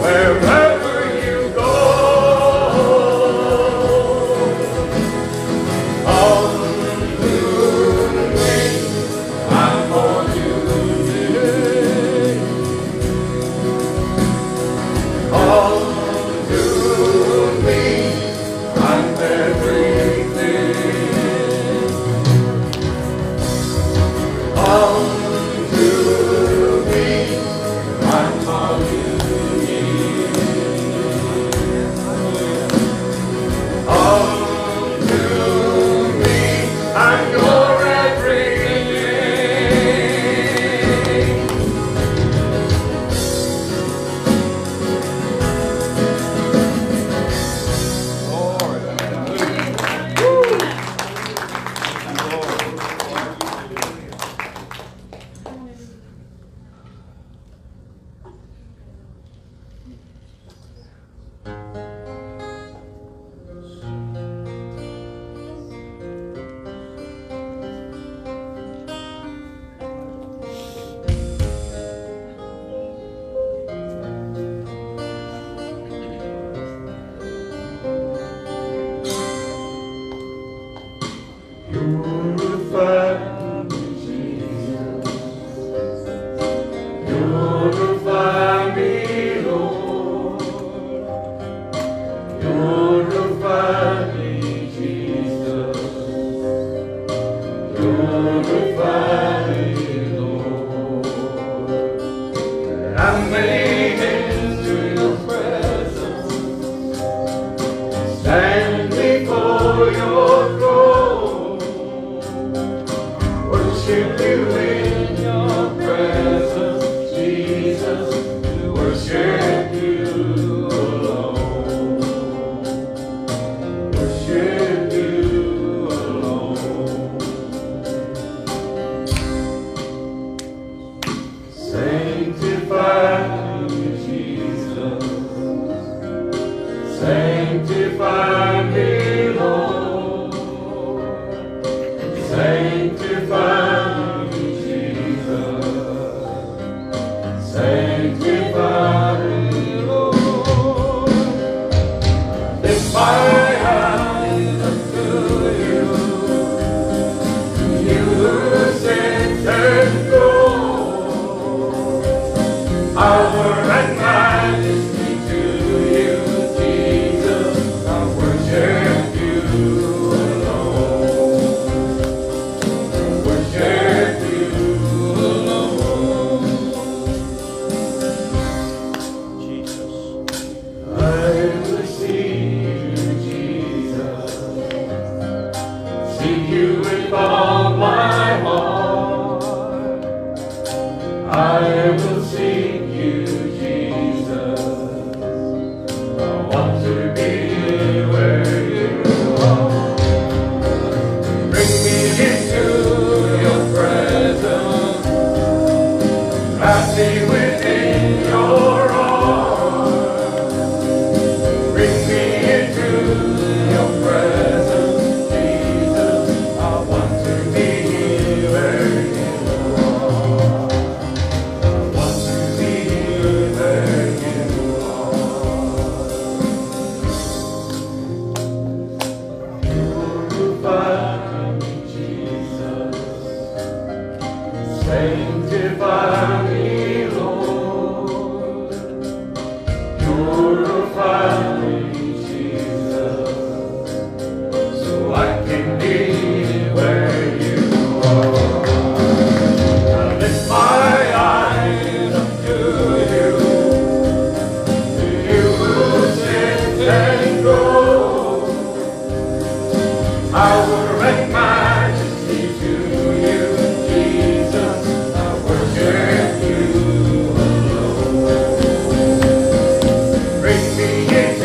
wherever you go. Hallelujah, I'm for you today. Hallelujah, I'm everything. Hallelujah. Bring me in.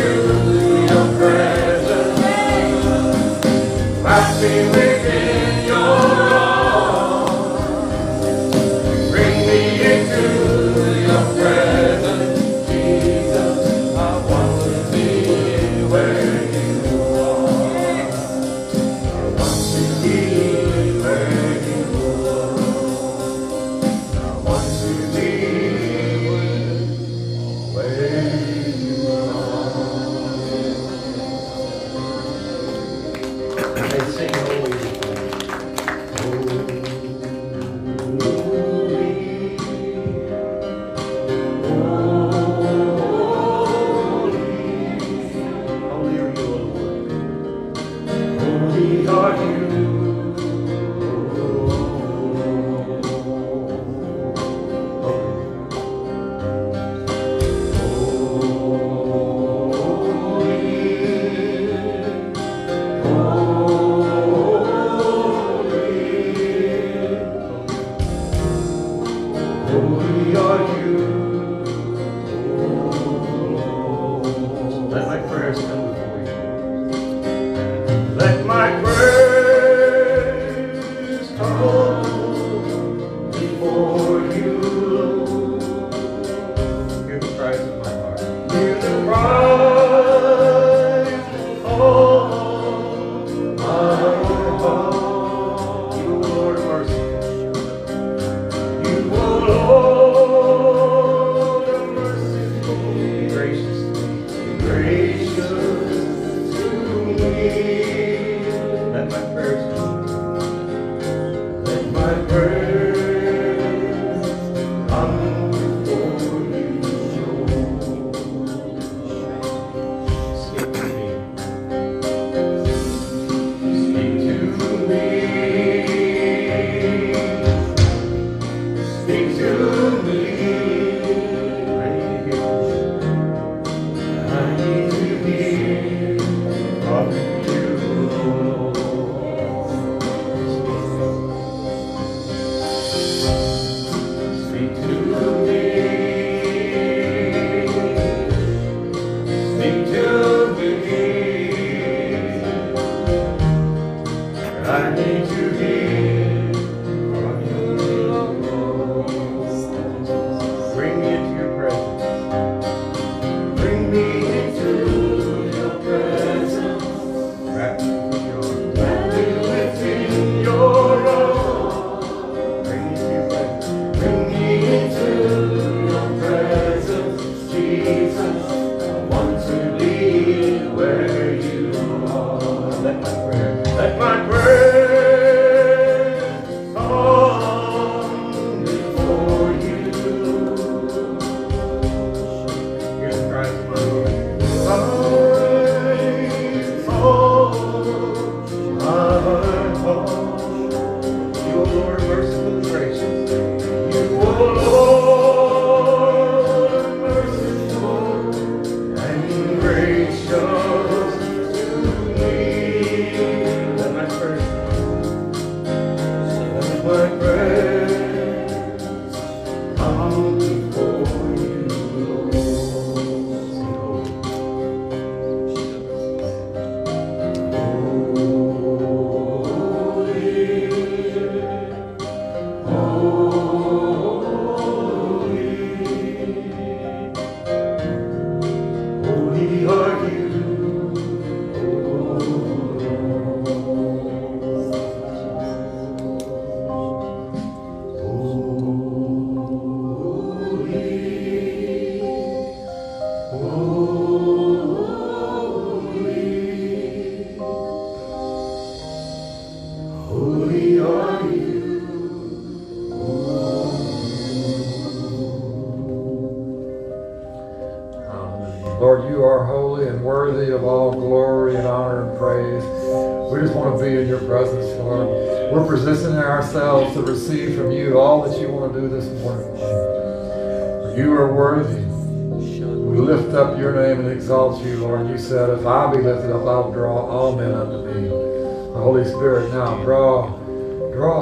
If I be lifted up, I will draw all men unto me. The Holy Spirit now draw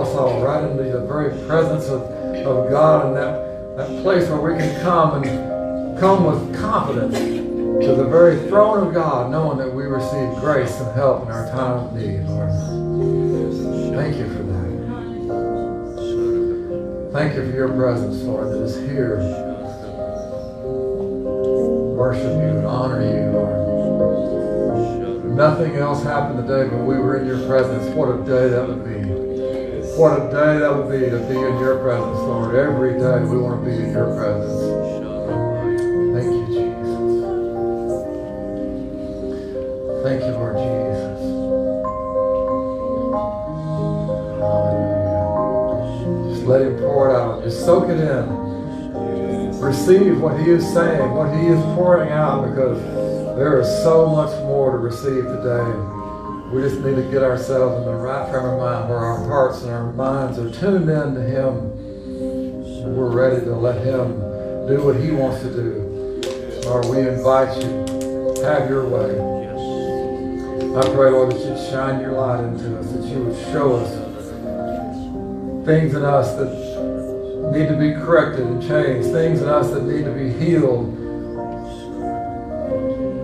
us all right into the very presence of God, and that place where we can come with confidence to the very throne of God, knowing that we receive grace and help in our time of need, Lord. Thank you for that. Thank you for your presence, Lord, that is here. Worship you and honor you, Lord. Nothing else happened today, but we were in your presence. What a day that would be. What a day that would be to be in your presence, Lord. Every day we want to be in your presence. Thank you, Jesus. Thank you, Lord Jesus. Hallelujah. Just let him pour it out. Just soak it in. Receive what he is saying, what he is pouring out, because there is so much more to receive today. We just need to get ourselves in the right frame of mind where our hearts and our minds are tuned in to him. And we're ready to let him do what he wants to do. Lord, we invite you. Have your way. I pray, Lord, that you'd shine your light into us, that you would show us things in us that need to be corrected and changed, things in us that need to be healed,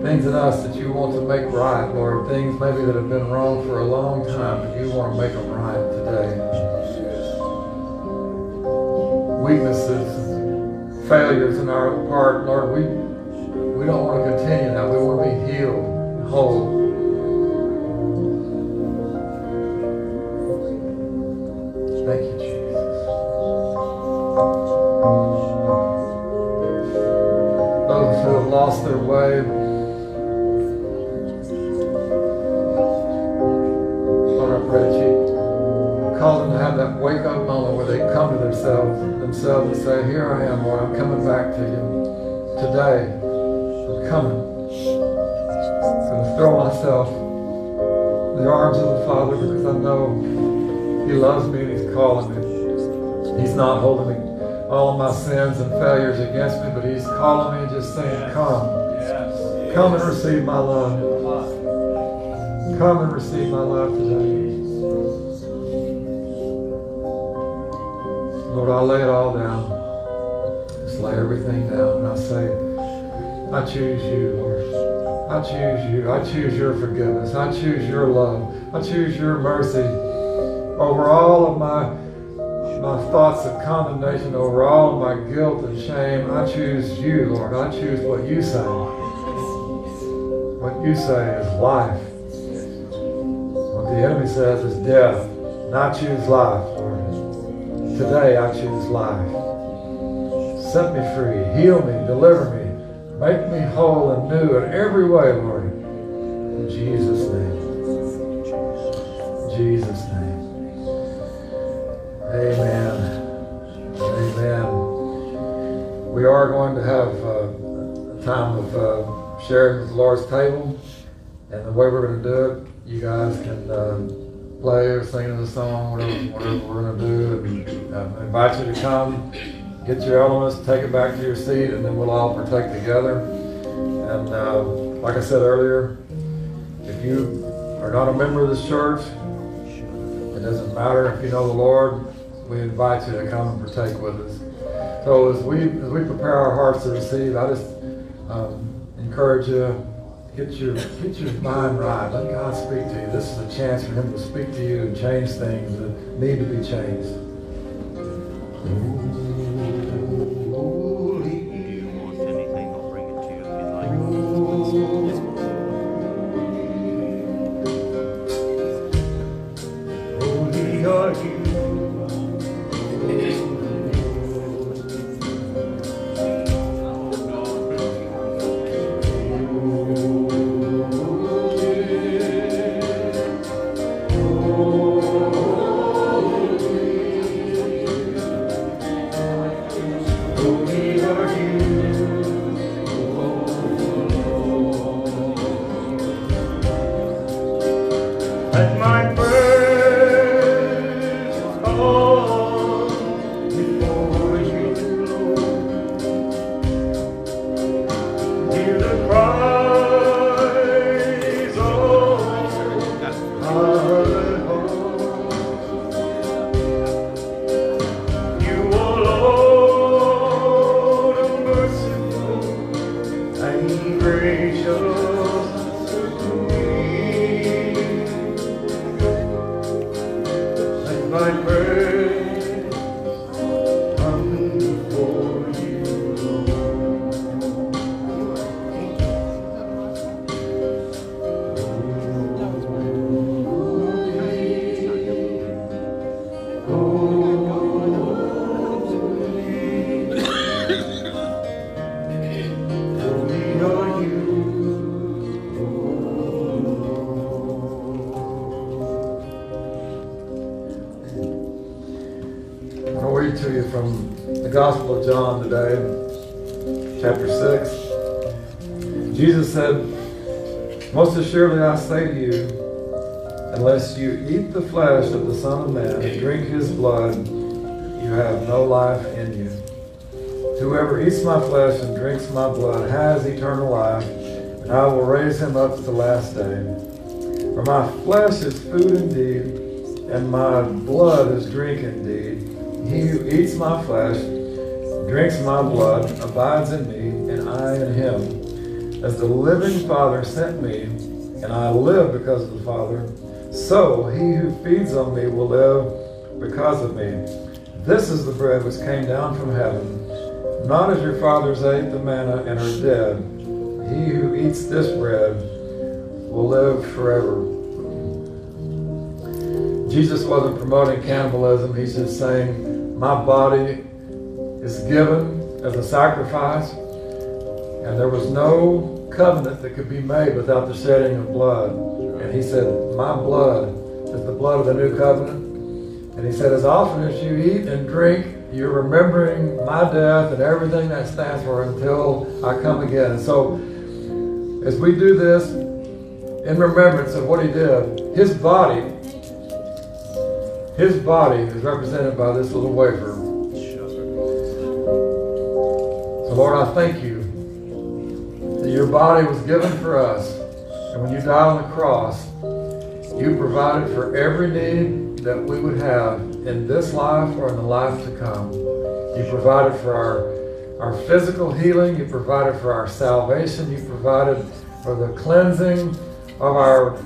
things in us that you want to make right, Lord, things maybe that have been wrong for a long time, but you want to make them right today. Weaknesses, failures in our part, Lord, we don't want to that have lost their way. Lord, I pray that you cause them to have that wake-up moment where they come to themselves and say, here I am, Lord, I'm coming back to you. Today, I'm coming. I'm going to throw myself in the arms of the Father because I know He loves me and He's calling me. He's not holding me. All of my sins and failures against me, but He's calling me, just saying, come. Yes. Come and receive my love. Come and receive my love today. Lord, I lay it all down. Just lay everything down. And I say, I choose you, Lord. I choose you. I choose your forgiveness. I choose your love. I choose your mercy over all of my thoughts of condemnation, over all my guilt and shame. I choose you, Lord. I choose what you say. What you say is life. What the enemy says is death. And I choose life, Lord. Today I choose life. Set me free. Heal me. Deliver me. Make me whole and new in every way, Lord. In Jesus' name. In Jesus' name. Amen. Amen. We are going to have a time of sharing with the Lord's table. And the way we're going to do it, you guys can play or sing the song, whatever we're going to do. And I invite you to come, get your elements, take it back to your seat, and then we'll all partake together. And like I said earlier, if you are not a member of this church, it doesn't matter if you know the Lord. We invite you to come and partake with us. So as we prepare our hearts to receive, I just encourage you, get your mind right. Let God speak to you. This is a chance for Him to speak to you and change things that need to be changed. Surely I say to you, unless you eat the flesh of the Son of Man and drink His blood, you have no life in you. Whoever eats my flesh and drinks my blood has eternal life, and I will raise him up at the last day. For my flesh is food indeed, and my blood is drink indeed. He who eats my flesh, drinks my blood, abides in me, and I in him. As the living Father sent me, and I live because of the Father, so he who feeds on me will live because of me. This is the bread which came down from heaven, not as your fathers ate the manna and are dead. He who eats this bread will live forever. Jesus wasn't promoting cannibalism. He's just saying, my body is given as a sacrifice. And there was no covenant that could be made without the shedding of blood. And he said, my blood is the blood of the new covenant. And he said, as often as you eat and drink, you're remembering my death and everything that stands for until I come again. And so as we do this in remembrance of what he did, his body is represented by this little wafer. So Lord, I thank you that your body was given for us. And when you died on the cross, you provided for every need that we would have in this life or in the life to come. You provided for our physical healing. You provided for our salvation. You provided for the cleansing of our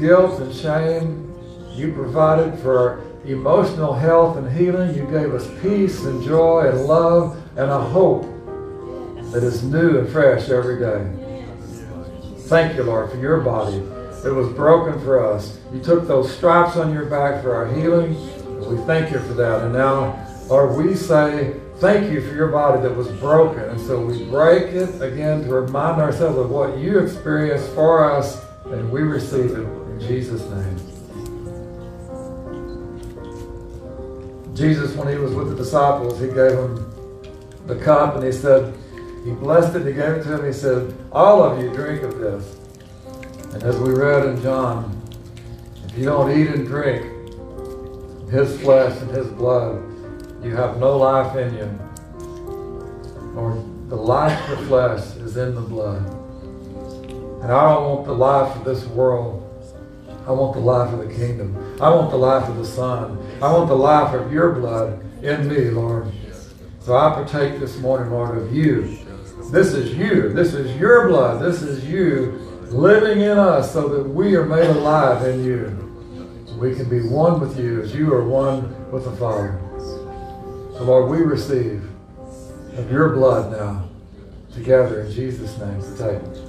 guilt and shame. You provided for our emotional health and healing. You gave us peace and joy and love and a hope that is new and fresh every day. Thank you, Lord, for your body that was broken for us. You took those stripes on your back for our healing. We thank you for that. And now, Lord, we say thank you for your body that was broken. And so we break it again to remind ourselves of what you experienced for us, and we receive it in Jesus' name. Jesus, when he was with the disciples, he gave them the cup, and he said, he blessed it, and he gave it to them. He said, all of you drink of this. And as we read in John, if you don't eat and drink his flesh and his blood, you have no life in you. Lord, the life of the flesh is in the blood. And I don't want the life of this world. I want the life of the kingdom. I want the life of the Son. I want the life of your blood in me, Lord. So I partake this morning, Lord, of you. This is you. This is your blood. This is you living in us so that we are made alive in you. We can be one with you as you are one with the Father. So Lord, we receive of your blood now together in Jesus' name to take it.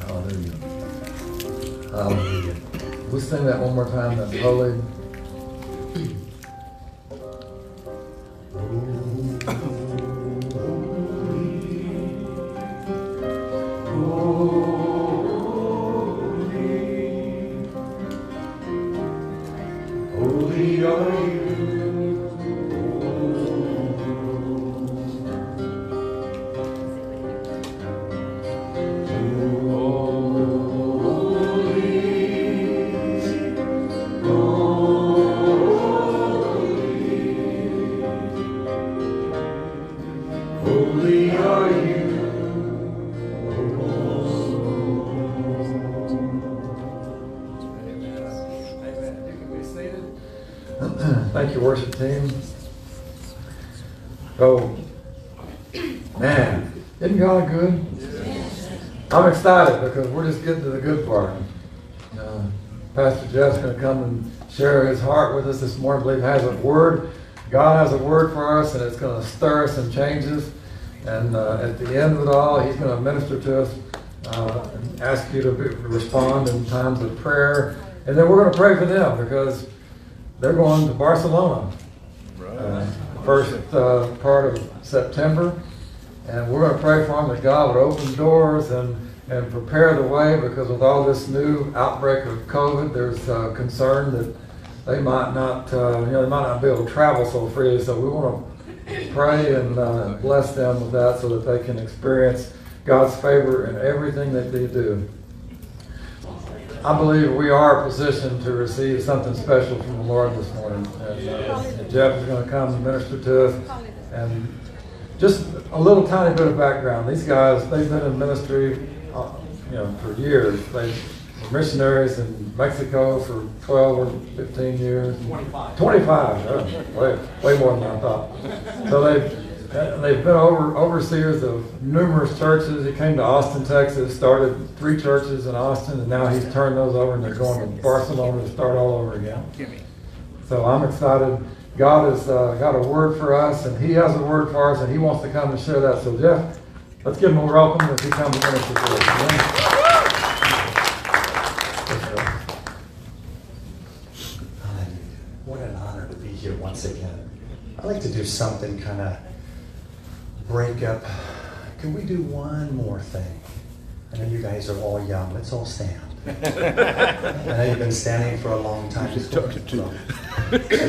Hallelujah. Hallelujah. We'll sing that one more time. That's holy. Worship team. Oh, man, isn't God good? I'm excited because we're just getting to the good part. Pastor Jeff's going to come and share his heart with us this morning. I believe he has a word. God has a word for us, and it's going to stir us and change us. And at the end of it all, he's going to minister to us and ask you to respond in times of prayer. And then we're going to pray for them because they're going to Barcelona first part of September. And we're going to pray for them that God would open doors and prepare the way, because with all this new outbreak of COVID, there's concern that they might not, they might not be able to travel so freely. So we want to pray and bless them with that so that they can experience God's favor in everything that they do. I believe we are positioned to receive something special from the Lord this morning. And Jeff is going to come and minister to us. And just a little tiny bit of background. These guys, they've been in ministry for years. They were missionaries in Mexico for 12 or 15 years. 25. Way more than I thought. So they've been overseers of numerous churches. He came to Austin, Texas, started 3 churches in Austin, and now he's turned those over, and they're going to Barcelona to start all over again. So I'm excited. God has got a word for us, and he has a word for us, and he wants to come and share that. So Jeff, let's give him a welcome as he comes to minister to us. What an honor to be here once again. I like to do something kind of breakup, can we do one more thing? I know you guys are all young. Let's all stand. I know you've been standing for a long time. Just talking to them.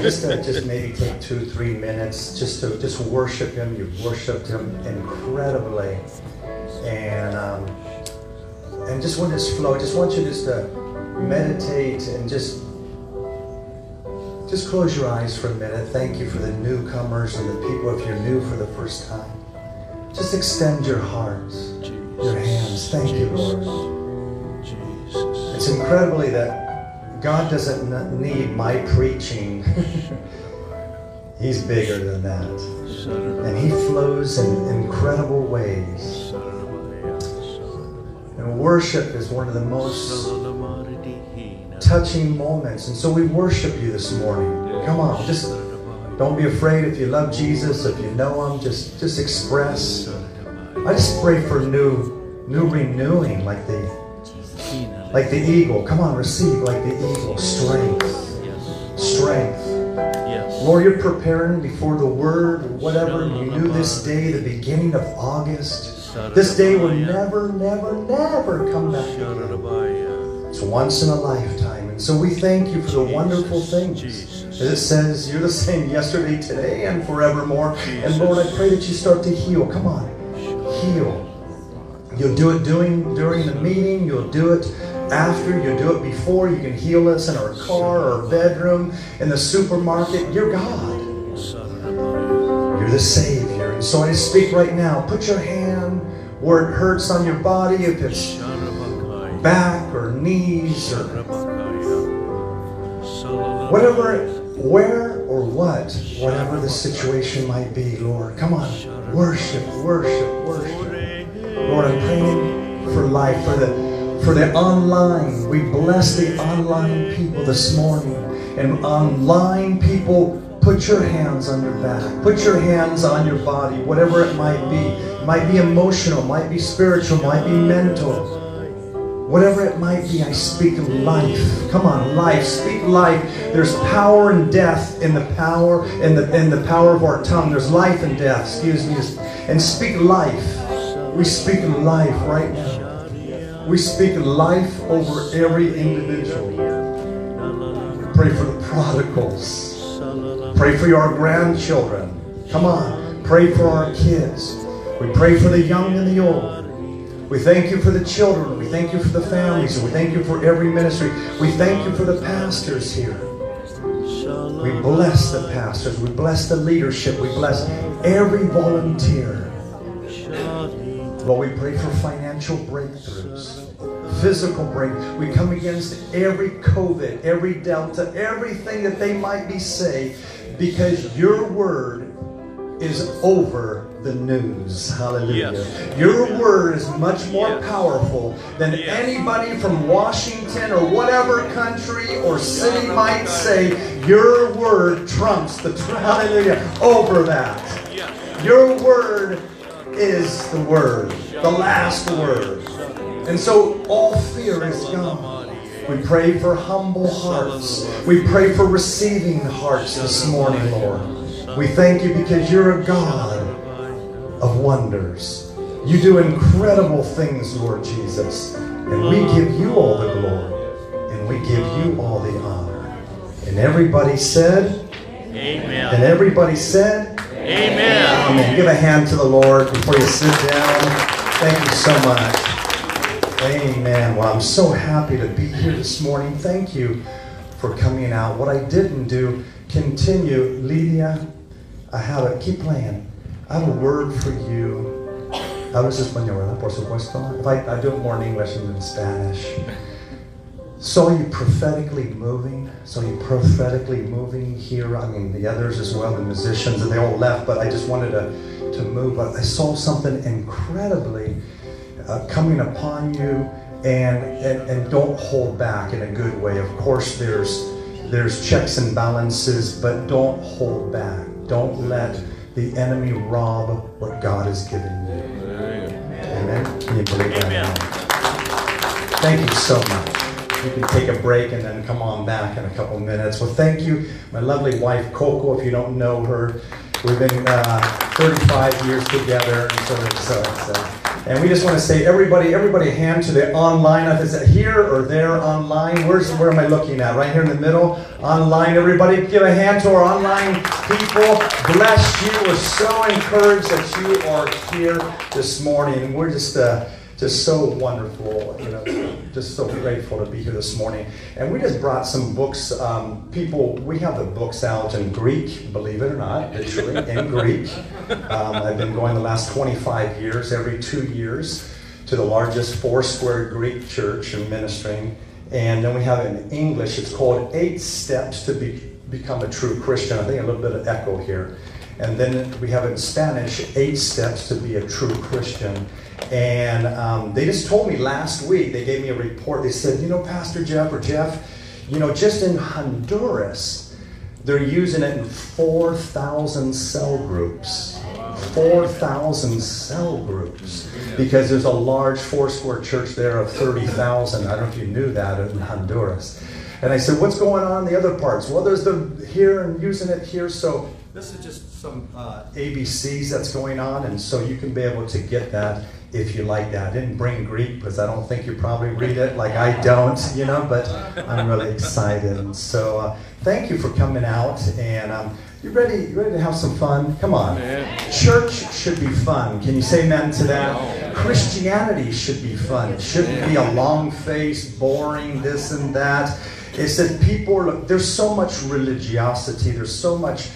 So just maybe take 2-3 minutes just to worship him. You've worshipped him incredibly, and just want this flow. I just want you just to meditate and just close your eyes for a minute. Thank you for the newcomers and the people if you're new for the first time. Just extend your hearts, your hands. Thank you, Lord. It's incredibly that God doesn't need my preaching. He's bigger than that. And He flows in incredible ways. And worship is one of the most touching moments. And so we worship you this morning. Come on, just don't be afraid. If you love Jesus, if you know Him, just express. I just pray for new renewing, like the eagle. Come on, receive like the eagle. Strength. Yes. Lord, you're preparing before the word, whatever. You knew this day, the beginning of August. This day will never, never, never come back again. It's once in a lifetime. And so we thank you for the wonderful things. As it says, you're the same yesterday, today, and forevermore. And Lord, I pray that you start to heal. Come on, heal. You'll do it during the meeting. You'll do it after. You'll do it before. You can heal us in our car, our bedroom, in the supermarket. You're God. You're the Savior. And so I speak right now. Put your hand where it hurts on your body, if it's back or knees or whatever, where or what, whatever the situation might be, Lord. Come on. Worship, worship, worship. Lord, I'm praying for life, for the online. We bless the online people this morning. And online people, put your hands on your back. Put your hands on your body, whatever it might be. It might be emotional, might be spiritual, might be mental. Whatever it might be, I speak life. Come on, life. Speak life. There's power and death in the power, in the power of our tongue. There's life and death, excuse me. And speak life. We speak life right now. We speak life over every individual. Pray for the prodigals. Pray for our grandchildren. Come on. Pray for our kids. We pray for the young and the old. We thank you for the children. We thank you for the families. We thank you for every ministry. We thank you for the pastors here. We bless the pastors. We bless the leadership. We bless every volunteer. Lord, we pray for financial breakthroughs, physical breakthroughs. We come against every COVID, every Delta, everything that they might be saying, because your word is over the news. Hallelujah. Yes. Your word is much more powerful than anybody from Washington or whatever country or city might say. Your word trumps the hallelujah over that. Your word is the word, the last word. And so all fear is gone. We pray for humble hearts. We pray for receiving hearts this morning, Lord. We thank you because you're a God of wonders. You do incredible things, Lord Jesus. And we give you all the glory. And we give you all the honor. And everybody said, amen. And everybody said, amen. Amen. Give a hand to the Lord before you sit down. Thank you so much. Amen. Well, I'm so happy to be here this morning. Thank you for coming out. What I didn't do, continue. Lydia, I have a, keep playing. I have a word for you. Hablas español, por supuesto. If I do it more in English than in Spanish. Saw you prophetically moving, here. I mean, the others as well, the musicians, and they all left, but I just wanted to move. I saw something incredibly coming upon you, and don't hold back in a good way. Of course, there's checks and balances, but don't hold back. Don't let the enemy rob what God has given you. Amen. Amen. Can you believe that? Amen. Thank you so much. You can take a break and then come on back in a couple minutes. Well, thank you, my lovely wife, Coco. If you don't know her, We've been 35 years together, and so. And we just want to say, everybody, hand to the online. Is it here or there online? Where am I looking at? Right here in the middle. Online, everybody, give a hand to our online people. Bless you. We're so encouraged that you are here this morning. We're just so wonderful, just so grateful to be here this morning. And we just brought some books. People, we have the books out in Greek, believe it or not, literally, in Greek. I've been going the last 25 years, every 2 years, to the largest Foursquare Greek church and ministering. And then we have it in English. It's called 8 Steps to Become a True Christian. I think a little bit of echo here. And then we have in Spanish, 8 Steps to Be a True Christian. And they just told me last week, they gave me a report. They said, Pastor Jeff or Jeff, just in Honduras, they're using it in 4,000 cell groups. 4,000 cell groups. Because there's a large Foursquare church there of 30,000. I don't know if you knew that in Honduras. And I said, what's going on in the other parts? Well, there's the here and using it here. So this is just some ABCs that's going on. And so you can be able to get that if you like that. I didn't bring Greek because I don't think you probably read it like I don't, but I'm really excited. And so thank you for coming out. And you ready to have some fun? Come on. Man. Church should be fun. Can you say amen to that? Christianity should be fun. It shouldn't be a long face, boring, this and that. It's that people, there's so much religiosity. There's so much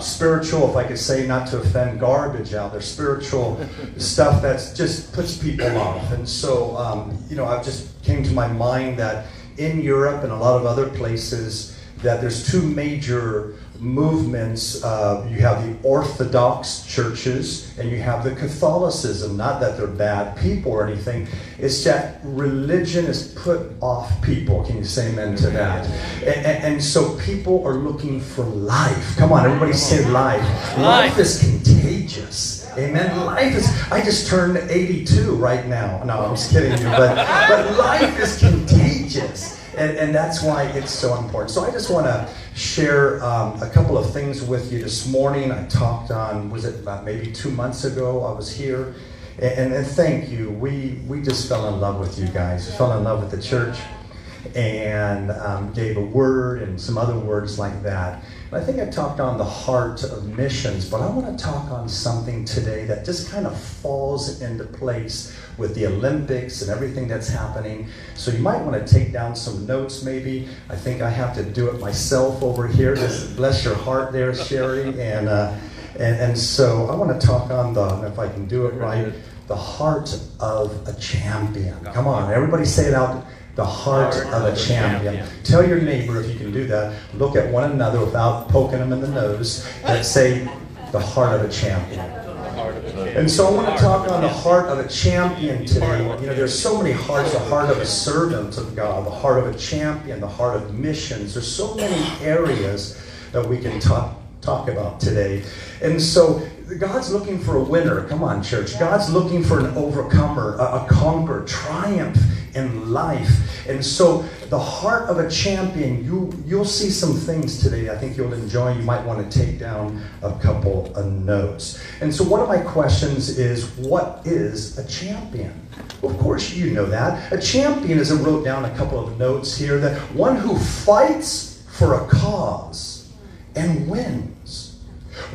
spiritual, if I could say, not to offend, garbage out there, spiritual stuff that just puts people off. And so, I just came to my mind that in Europe and a lot of other places that there's two major movements. You have the Orthodox churches and you have the Catholicism. Not that they're bad people or anything. It's that religion has put off people. Can you say amen to that? And so people are looking for life. Come on, everybody say life. Life is contagious. Amen. Life is, I just turned 82 right now. No, I'm just kidding you. But life is contagious. And that's why it's so important. So I just want to share a couple of things with you this morning. I talked on, was it about maybe 2 months ago? I was here. And thank you. We just fell in love with you guys. We fell in love with the church and gave a word and some other words like that. And I think I talked on the heart of missions, but I want to talk on something today that just kind of falls into place with the Olympics and everything that's happening. So you might want to take down some notes maybe. I think I have to do it myself over here. Just bless your heart there, Sherry. And so I want to talk on the, if I can do it right, the heart of a champion. Come on, everybody say it out. The heart of a champion. Tell your neighbor, if you can do that, look at one another without poking them in the nose, and say, the heart of a champion. And so I want to talk on the heart of a champion today. There's so many hearts, the heart of a servant of God, the heart of a champion, the heart of missions. There's so many areas that we can talk about today. And so God's looking for a winner. Come on, church. God's looking for an overcomer, a conqueror, triumph in life. And so the heart of a champion, you'll see some things today I think you'll enjoy. You might want to take down a couple of notes. And so one of my questions is, what is a champion? Well, of course you know that. A champion is, I wrote down a couple of notes here, that one who fights for a cause and wins.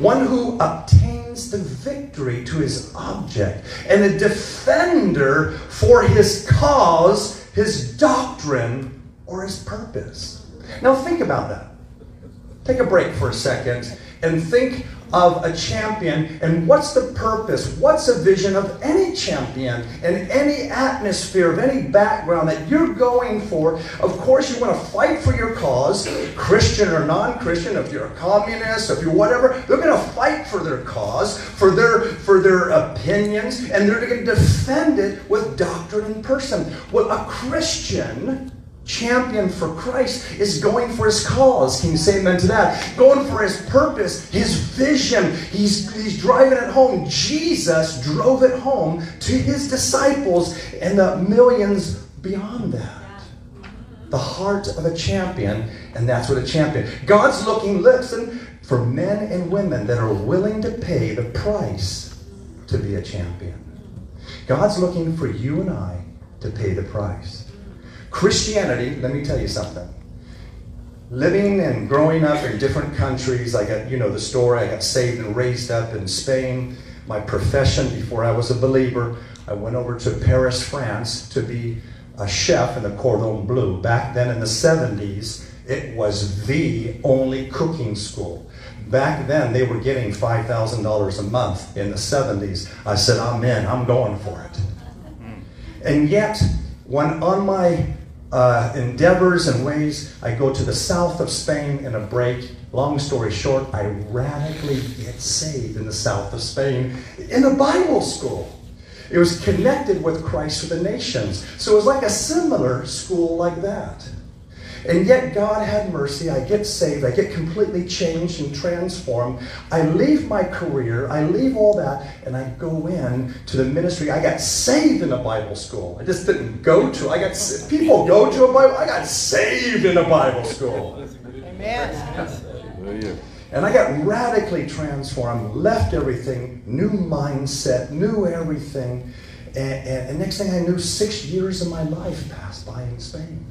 One who obtains the victory to his object, and a defender for his cause, his doctrine, or his purpose. Now think about that. Take a break for a second and think of a champion and what's the purpose, what's a vision of any champion in any atmosphere, of any background that you're going for. Of course you want to fight for your cause, Christian or non-Christian, if you're a communist, if you're whatever, they're going to fight for their cause, for their opinions, and they're going to defend it with doctrine and person. Well, a Christian champion for Christ is going for his cause. Can you say amen to that? Going for his purpose, his vision. He's driving it home. Jesus drove it home to his disciples and the millions beyond that. The heart of a champion, and that's what a champion. God's looking, listen, for men and women that are willing to pay the price to be a champion. God's looking for you and I to pay the price. Christianity, let me tell you something. Living and growing up in different countries, I got, you know the story, I got saved and raised up in Spain. My profession before I was a believer, I went over to Paris, France to be a chef in the Cordon Bleu. Back then in the 70s, it was the only cooking school. Back then they were getting $5,000 a month in the 70s. I said, I'm in, I'm going for it. And yet, when on my endeavors and ways, I go to the south of Spain in a break. Long story short, I radically get saved in the south of Spain in a Bible school. It was connected with Christ for the Nations. So it was like a similar school like that. And yet God had mercy. I get saved. I get completely changed and transformed. I leave my career. I leave all that. And I go in to the ministry. I got saved in a Bible school. I just didn't go to. I got people go to a Bible. I got saved in a Bible school. Amen. And I got radically transformed, left everything, new mindset, knew everything. And next thing I knew, 6 years of my life passed by in Spain.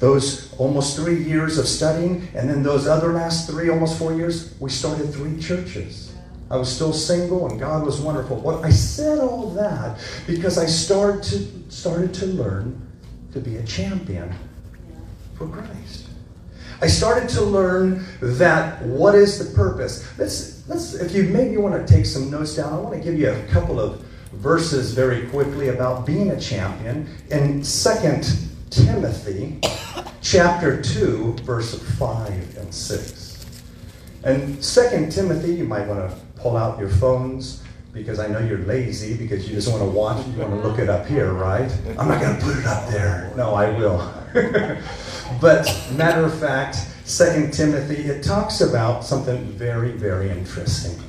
Those almost 3 years of studying, and then those other last three, almost 4 years, we started 3 churches. I was still single, and God was wonderful. Well, I said all that because I started to learn to be a champion for Christ. I started to learn that what is the purpose. If you maybe want to take some notes down, I want to give you a couple of verses very quickly about being a champion. In 2 Timothy chapter 2, verse 5 and 6. And 2 Timothy, you might want to pull out your phones because I know you're lazy because you just want to watch, you want to look it up here, right? I'm not going to put it up there. No, I will. But matter of fact, 2 Timothy, it talks about something very, very interesting.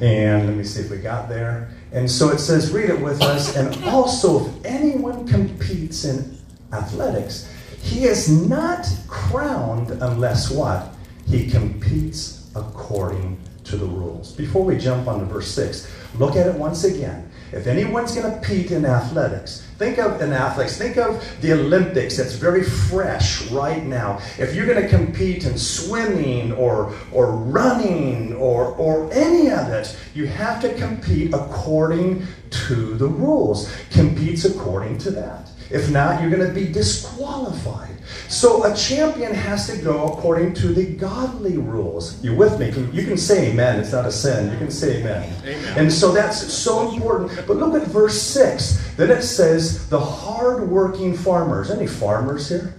And let me see if we got there. And so it says, read it with us. And also, if anyone competes in athletics, he is not crowned unless what? He competes according to the rules. Before we jump on to verse 6, look at it once again. If anyone's going to compete in athletics, think of an athletics, think of the Olympics that's very fresh right now. If you're going to compete in swimming or running or any of it, you have to compete according to the rules. Competes according to that. If not, you're going to be disqualified. So a champion has to go according to the godly rules. You with me? You can say amen. It's not a sin. You can say amen. Amen. And so that's so important. But look at verse 6. Then it says, the hard-working farmers. Any farmers here?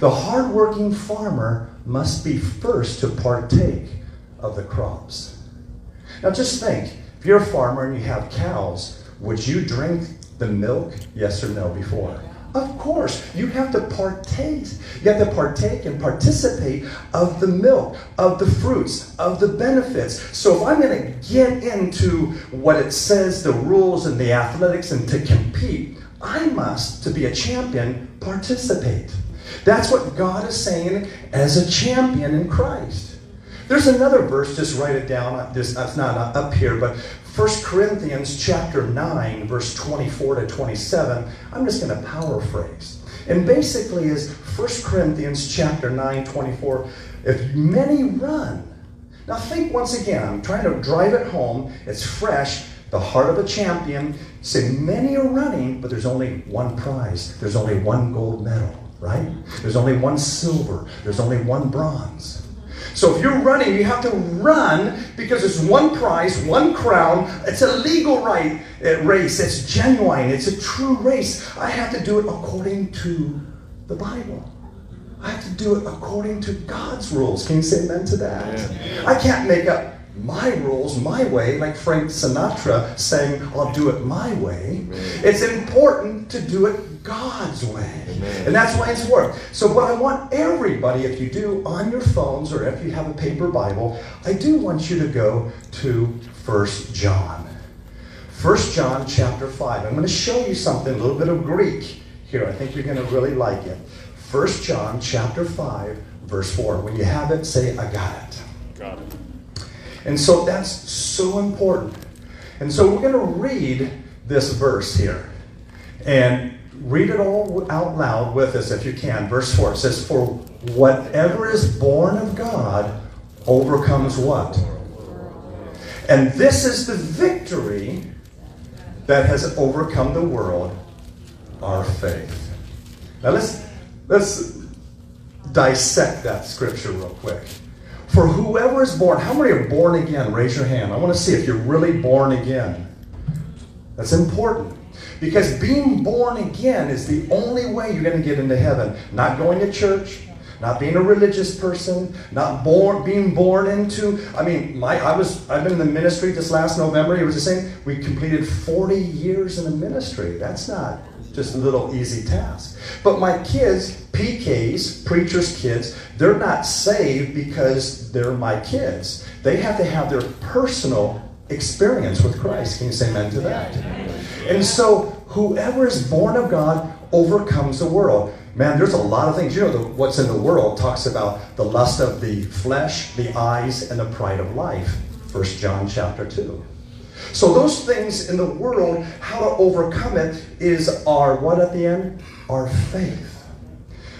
The hard-working farmer must be first to partake of the crops. Now just think. If you're a farmer and you have cows, would you drink the milk, yes or no, before? Of course, you have to partake. You have to partake and participate of the milk, of the fruits, of the benefits. So if I'm going to get into what it says, the rules and the athletics and to compete, I must, to be a champion, participate. That's what God is saying as a champion in Christ. There's another verse, just write it down. This, it's not up here, but 1 Corinthians chapter 9, verse 24 to 27. I'm just going to paraphrase. And basically is 1 Corinthians chapter 9, 24. If many run. Now think once again. I'm trying to drive it home. It's fresh. The heart of a champion. Say many are running, but there's only one prize. There's only one gold medal, right? There's only one silver. There's only one bronze. So if you're running, you have to run because it's one prize, one crown. It's a legal right race. It's genuine. It's a true race. I have to do it according to the Bible. I have to do it according to God's rules. Can you say amen to that? Yeah. I can't make up my rules, my way, like Frank Sinatra saying, I'll do it my way. Amen. It's important to do it God's way. Amen. And that's why it's worked. So what I want everybody, if you do on your phones or if you have a paper Bible, I do want you to go to 1 John. 1 John chapter 5. I'm going to show you something, a little bit of Greek here. I think you're going to really like it. 1 John chapter 5, verse 4. When you have it, say, I got it. Got it. And so that's so important. And so we're going to read this verse here. And read it all out loud with us if you can. Verse 4, it says, for whatever is born of God overcomes what? And this is the victory that has overcome the world, our faith. Now let's dissect that scripture real quick. For whoever is born, how many are born again? Raise your hand. I want to see if you're really born again. That's important. Because being born again is the only way you're going to get into heaven. Not going to church, not being a religious person, not being born into. I mean, I've been in the ministry this last November. It was the same. We completed 40 years in the ministry. That's not just a little easy task. But my kids, PKs, preachers' kids, they're not saved because they're my kids. They have to have their personal experience with Christ. Can you say amen to that? And so whoever is born of God overcomes the world. Man, there's a lot of things. You know, what's in the world talks about the lust of the flesh, the eyes, and the pride of life. 1 John chapter 2. So those things in the world, how to overcome it is our what at the end? Our faith.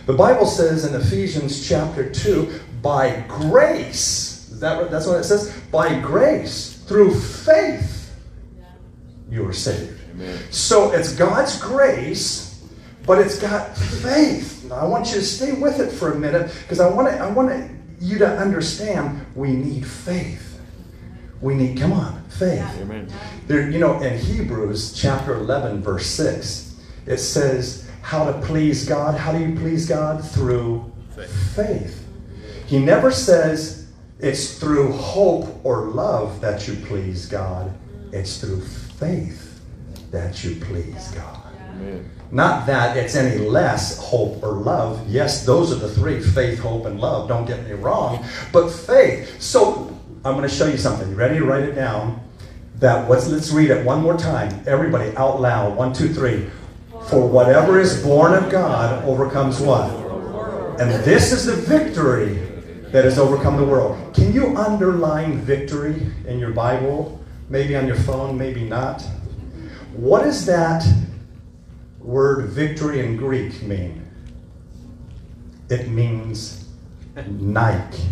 The Bible says in Ephesians chapter 2, by grace, that's what it says, by grace, through faith, you are saved. Amen. So it's God's grace, but it's got faith. Now, I want you to stay with it for a minute because I want you to understand we need faith. We need, come on, faith. Amen. There, you know, in Hebrews chapter 11, verse 6, it says how to please God. How do you please God? Through faith. He never says it's through hope or love that you please God. It's through faith that you please God. Amen. Not that it's any less hope or love. Yes, those are the three, faith, hope, and love. Don't get me wrong. But faith. So I'm going to show you something. You ready? Write it down. Let's read it one more time. Everybody out loud. 1, 2, 3. For whatever is born of God overcomes what? And this is the victory that has overcome the world. Can you underline victory in your Bible? Maybe on your phone, maybe not. What is that word victory in Greek mean? It means Nike.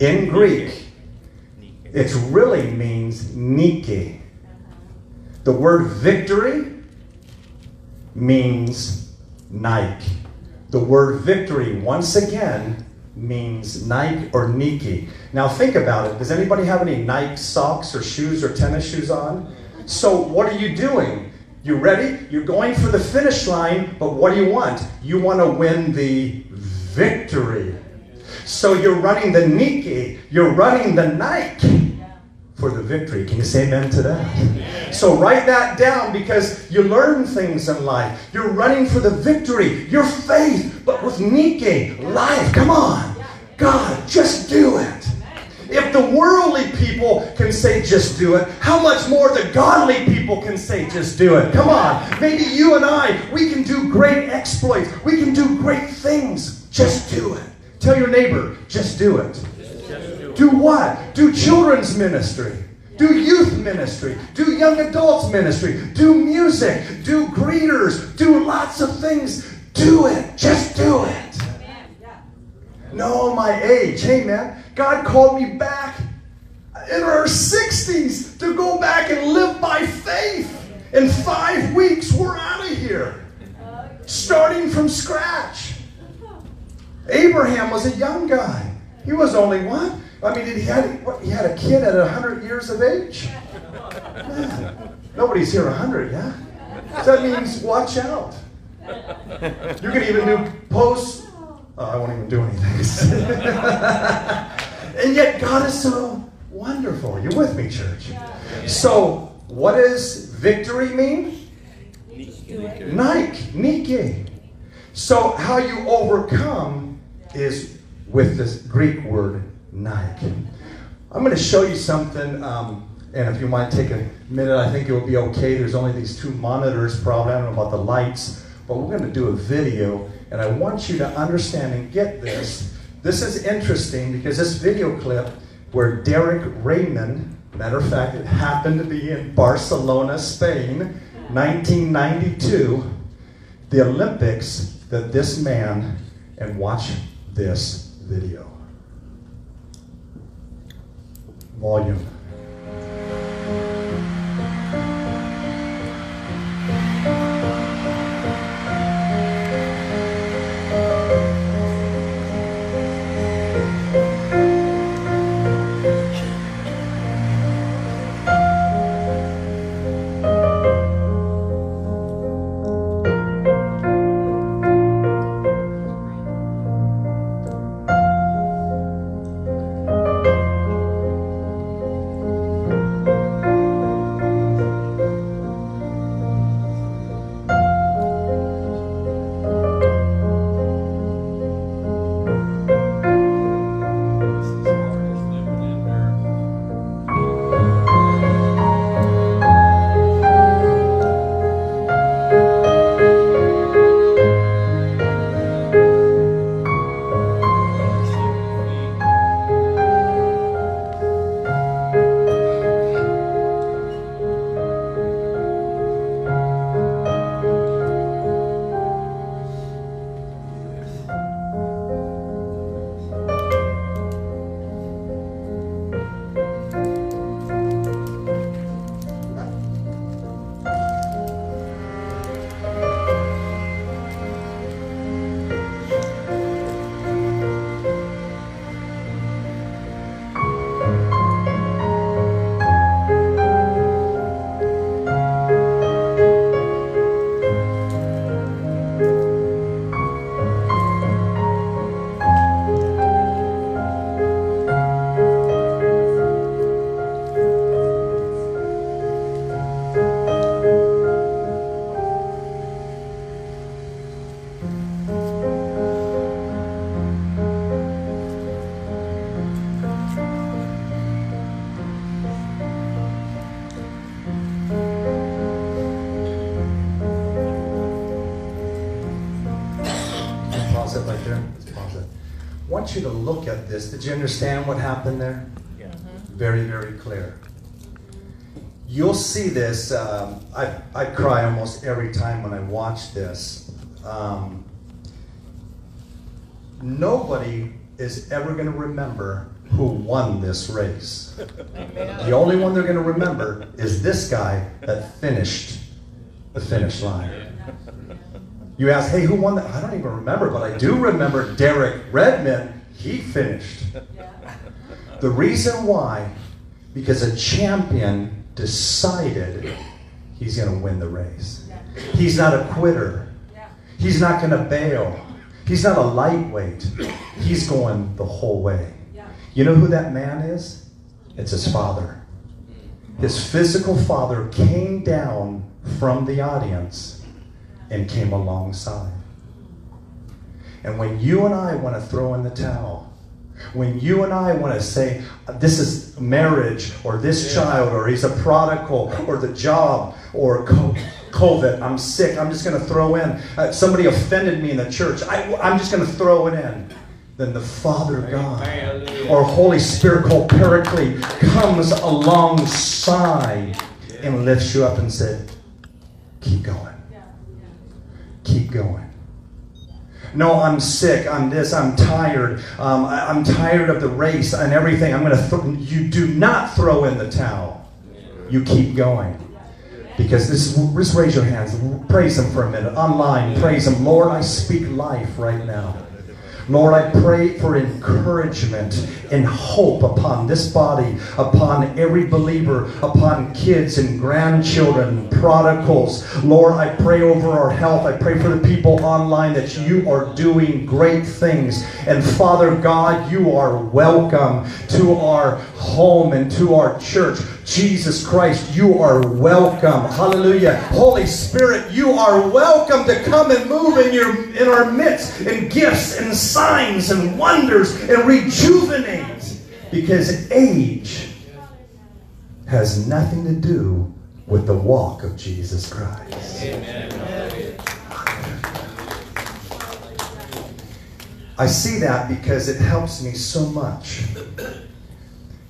In Greek, it really means Nike. The word victory means Nike. The word victory, once again, means Nike or Nike. Now think about it. Does anybody have any Nike socks or shoes or tennis shoes on? So what are you doing? You ready? You're going for the finish line, but what do you want? You want to win the victory. So you're running the Nike, you're running the Nike for the victory. Can you say amen to that? So write that down because you learn things in life. You're running for the victory, your faith, but with Nike, life. Come on, God, just do it. If the worldly people can say, just do it, how much more the godly people can say, just do it. Come on. Maybe you and I, we can do great exploits. We can do great things. Just do it. Tell your neighbor, just do it. Just do it. Do what? Do children's ministry. Do youth ministry. Do young adults ministry. Do music. Do greeters. Do lots of things. Do it. Just do it. No, my age. Hey, man. God called me back in our 60s to go back and live by faith. In 5 weeks, we're out of here. Starting from scratch. Abraham was a young guy. He was only one. I mean, he had a kid at 100 years of age? Man, nobody's here 100, yeah? So that means watch out. You can even do posts. I won't even do anything. And yet God is so wonderful. You're with me, church. Yeah. So what does victory mean? Nike. Nike. So how you overcome is with this Greek word, Nike. I'm going to show you something, and if you might take a minute, I think it will be okay. There's only these two monitors, probably. I don't know about the lights. but we're going to do a video, and I want you to understand and get this. This is interesting because this video clip where Derek Redmond, matter of fact, it happened to be in Barcelona, Spain, 1992, the Olympics, that this man, and watch this video. Volume. You to look at this. Did you understand what happened there? Yeah. Mm-hmm. Very, very clear. You'll see this. I cry almost every time when I watch this. Nobody is ever going to remember who won this race. The only one they're going to remember is this guy that finished the finish line. You ask, hey, who won that? I don't even remember, but I do remember Derek Redmond. He finished. Yeah. The reason why, because a champion decided he's going to win the race. Yeah. He's not a quitter. Yeah. He's not going to bail. He's not a lightweight. He's going the whole way. Yeah. You know who that man is? It's his father. His physical father came down from the audience and came alongside. And when you and I want to throw in the towel, when you and I want to say, this is marriage, or this child, or he's a prodigal, or the job, or COVID, I'm sick, I'm just going to throw in. Somebody offended me in the church, I'm just going to throw it in. Then the Father God, or Holy Spirit called Paraclete, comes alongside and lifts you up and says, keep going. Keep going. No, I'm sick, I'm this, I'm tired, I'm tired of the race and everything. I'm going to you do not throw in the towel. You keep going. Because this, just raise your hands, praise Him for a minute. Online, praise Him. Lord, I speak life right now. Lord, I pray for encouragement and hope upon this body, upon every believer, upon kids and grandchildren, prodigals. Lord, I pray over our health. I pray for the people online that you are doing great things. And Father God, you are welcome to our home and to our church. Jesus Christ, you are welcome. Hallelujah. Holy Spirit, you are welcome to come and move in our midst, in gifts and signs and wonders and rejuvenate. Because age has nothing to do with the walk of Jesus Christ. Amen. I see that because it helps me so much.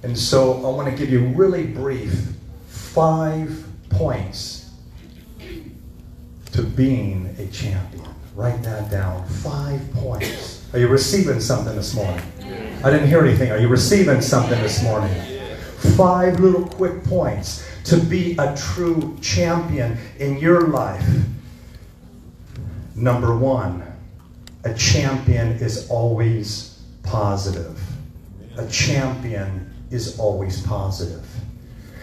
And so I want to give you really brief 5 points to being a champion. Write that down, 5 points. Are you receiving something this morning? I didn't hear anything. Are you receiving something this morning? 5 little quick points to be a true champion in your life. Number 1. A champion is always positive. A champion is always positive.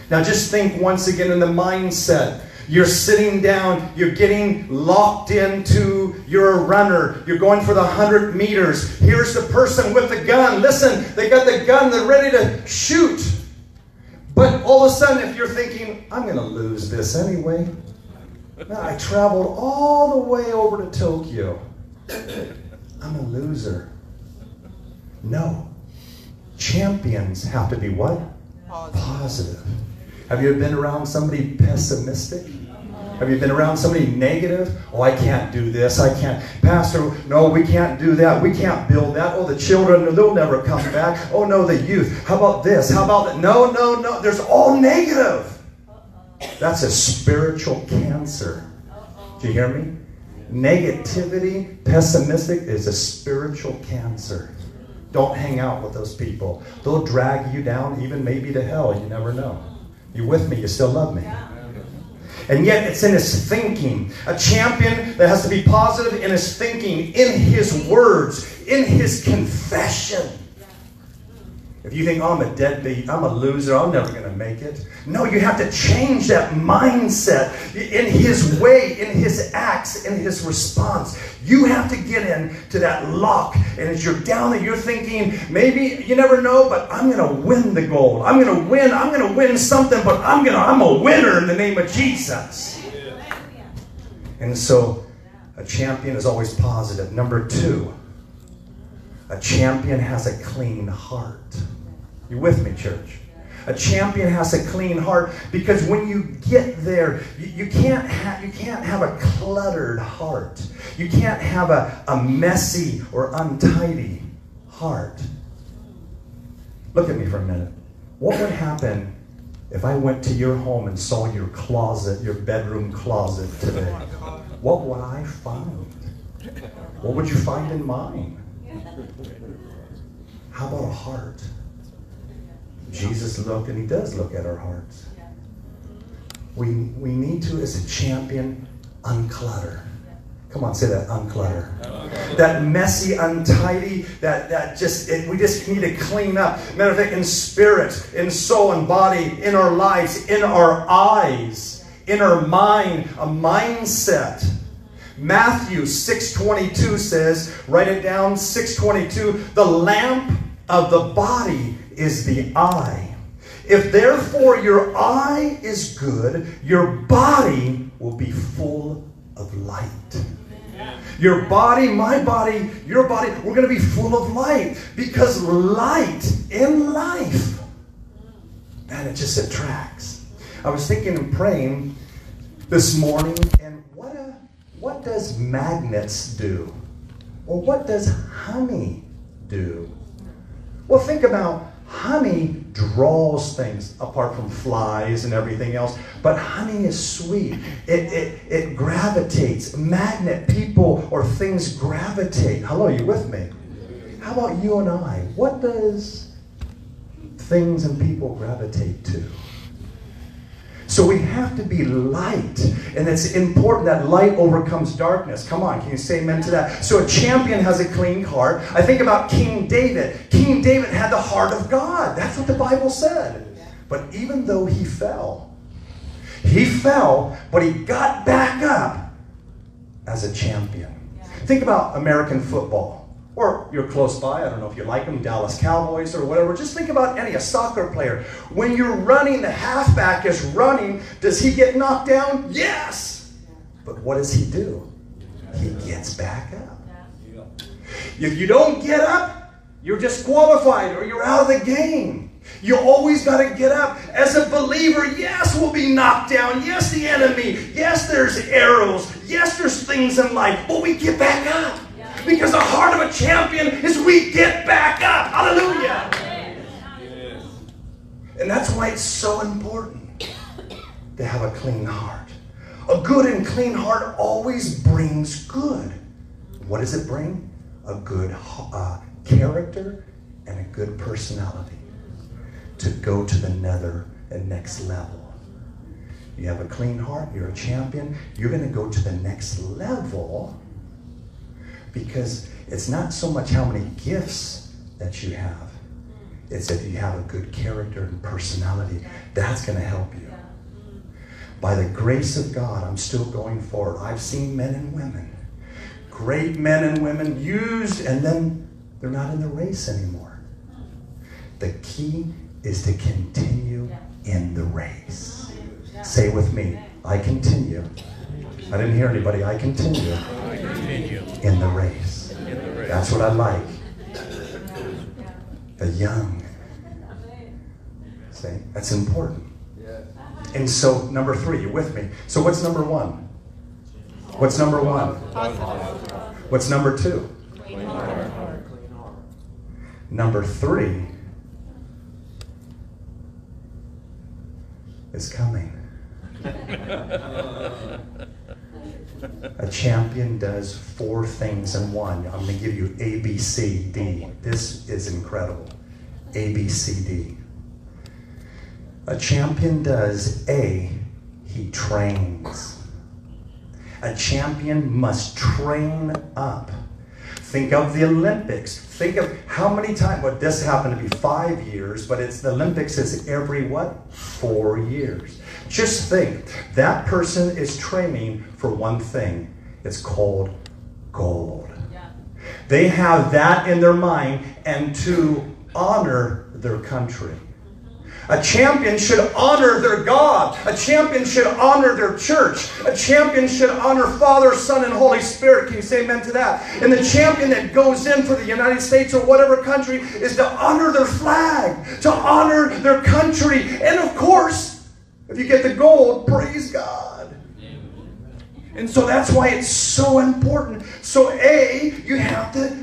Now just think once again in the mindset. You're sitting down, you're getting locked into, you're a runner, you're going for the 100 meters. Here's the person with the gun. Listen, they got the gun, they're ready to shoot. But all of a sudden, if you're thinking, I'm going to lose this anyway. Now, I traveled all the way over to Tokyo. I'm a loser. No. Champions have to be what? Positive. Have you been around somebody pessimistic? Have you been around somebody negative? Oh, I can't do this. I can't. Pastor, no, we can't do that. We can't build that. Oh, the children, they'll never come back. Oh, no, the youth. How about this? How about that? No, no, no. There's all negative. That's a spiritual cancer. Do you hear me? Negativity, pessimistic is a spiritual cancer. Don't hang out with those people. They'll drag you down, even maybe to hell. You never know. You're with me. You still love me. Yeah. And yet it's in his thinking. A champion that has to be positive in his thinking, in his words, in his confession. If you think, oh, I'm a deadbeat, I'm a loser, I'm never going to make it. No, you have to change that mindset in his way, in his acts, in his response. You have to get into that lock. And as you're down there, you're thinking, maybe, you never know, but I'm going to win the gold. I'm going to win something, but I'm a winner in the name of Jesus. Yeah. And so a champion is always positive. Number 2, a champion has a clean heart. You with me, church? A champion has a clean heart because when you get there, you can't have a cluttered heart. You can't have a messy or untidy heart. Look at me for a minute. What would happen if I went to your home and saw your closet, your bedroom closet today? What would I find? What would you find in mine? How about a heart? Jesus looked, and he does look at our hearts. We need to, as a champion, unclutter. Come on, say that, unclutter. That messy, untidy, we just need to clean up. Matter of fact, in spirit, in soul and body, in our lives, in our eyes, in our mind, a mindset. Matthew 6:22 says, write it down, 6:22, the lamp of the body is the eye. If therefore your eye is good, your body will be full of light. Amen. Your body, my body, your body, we're going to be full of light because light in life, man, it just attracts. I was thinking and praying this morning, and what does magnets do? Or what does honey do? Well, think about honey draws things apart from flies and everything else, but honey is sweet. It gravitates. Magnet, people or things gravitate. Hello, are you with me? How about you and I? What does things and people gravitate to? So we have to be light, and it's important that light overcomes darkness. Come on, can you say amen to that? So a champion has a clean heart. I think about King David. King David had the heart of God. That's what the Bible said. But even though he fell, but he got back up as a champion. Think about American football. Or you're close by, I don't know if you like them, Dallas Cowboys or whatever. Just think about a soccer player. When you're running, the halfback is running. Does he get knocked down? Yes! But what does he do? He gets back up. If you don't get up, you're disqualified or you're out of the game. You always got to get up. As a believer, yes, we'll be knocked down. Yes, the enemy. Yes, there's arrows. Yes, there's things in life, but we get back up. Because the heart of a champion is we get back up. Hallelujah. Yes. And that's why it's so important to have a clean heart. A good and clean heart always brings good. What does it bring? A good character and a good personality to go to the nether and next level. You have a clean heart, you're a champion, you're going to go to the next level, because it's not so much how many gifts that you have, it's if you have a good character and personality. That's going to help you. By the grace of God, I'm still going forward. I've seen men and women, great men and women, used, and then they're not in the race anymore. The key is to continue in the race. Say with me, I continue. I didn't hear anybody. I continue in the race. That's what I like. The young. See, that's important. And so, number three, you with me? So what's number one? What's number one? What's number two? Number three is coming. A champion does four things in one. I'm going to give you A, B, C, D. This is incredible. A, B, C, D. A champion does A, he trains. A champion must train up. Think of the Olympics. Think of how many times, well, this happened to be 5 years, but it's the Olympics is every what? 4 years. Just think, that person is training for one thing. It's called gold. Yeah. They have that in their mind, and to honor their country. A champion should honor their God. A champion should honor their church. A champion should honor Father, Son, and Holy Spirit. Can you say amen to that? And the champion that goes in for the United States or whatever country is to honor their flag, to honor their country. And of course, if you get the gold, praise God. And so that's why it's so important. So A, you have to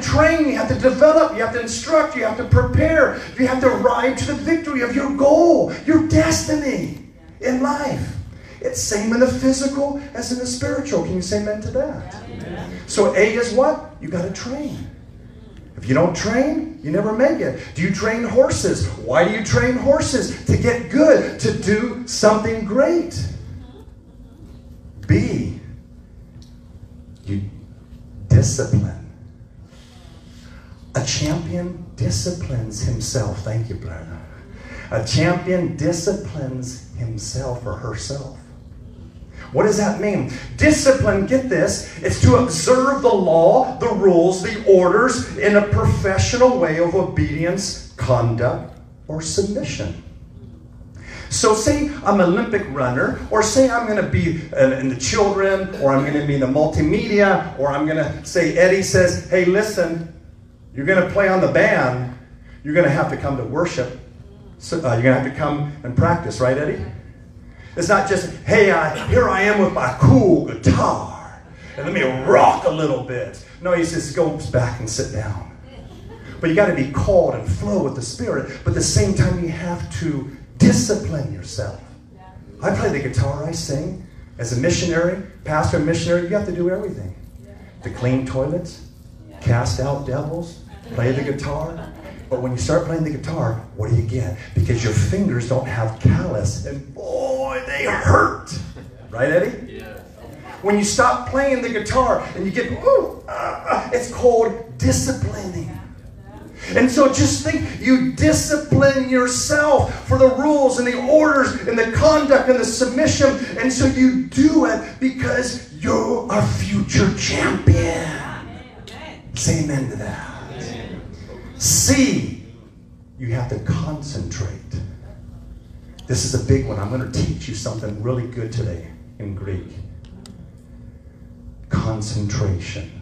train, you have to develop, you have to instruct, you have to prepare, you have to ride to the victory of your goal, your destiny in life. It's same in the physical as in the spiritual. Can you say amen to that? Yeah. So A is what? You got to train. If you don't train, you never make it. Do you train horses? Why do you train horses? To get good, to do something great. B, you discipline. A champion disciplines himself. Thank you, Brenna. A champion disciplines himself or herself. What does that mean? Discipline, get this, it's to observe the law, the rules, the orders in a professional way of obedience, conduct, or submission. So say I'm an Olympic runner, or say I'm going to be in the children, or I'm going to be in the multimedia, or I'm going to say, Eddie says, hey, listen, you're going to play on the band. You're going to have to come to worship. So, you're going to have to come and practice, right, Eddie? It's not just, hey, here I am with my cool guitar, and let me rock a little bit. No, he says, go back and sit down. But you got to be called and flow with the Spirit. But at the same time, you have to discipline yourself. I play the guitar. I sing. As a missionary, pastor and missionary, you have to do everything. To clean toilets, cast out devils, play the guitar. But when you start playing the guitar, what do you get? Because your fingers don't have callus, and boy, they hurt. Right, Eddie? Yeah. When you stop playing the guitar and you get, ooh, it's called disciplining. And so just think, you discipline yourself for the rules and the orders and the conduct and the submission. And so you do it because you're a future champion. Say amen to that. Amen. C, you have to concentrate. This is a big one. I'm going to teach you something really good today in Greek. Concentration.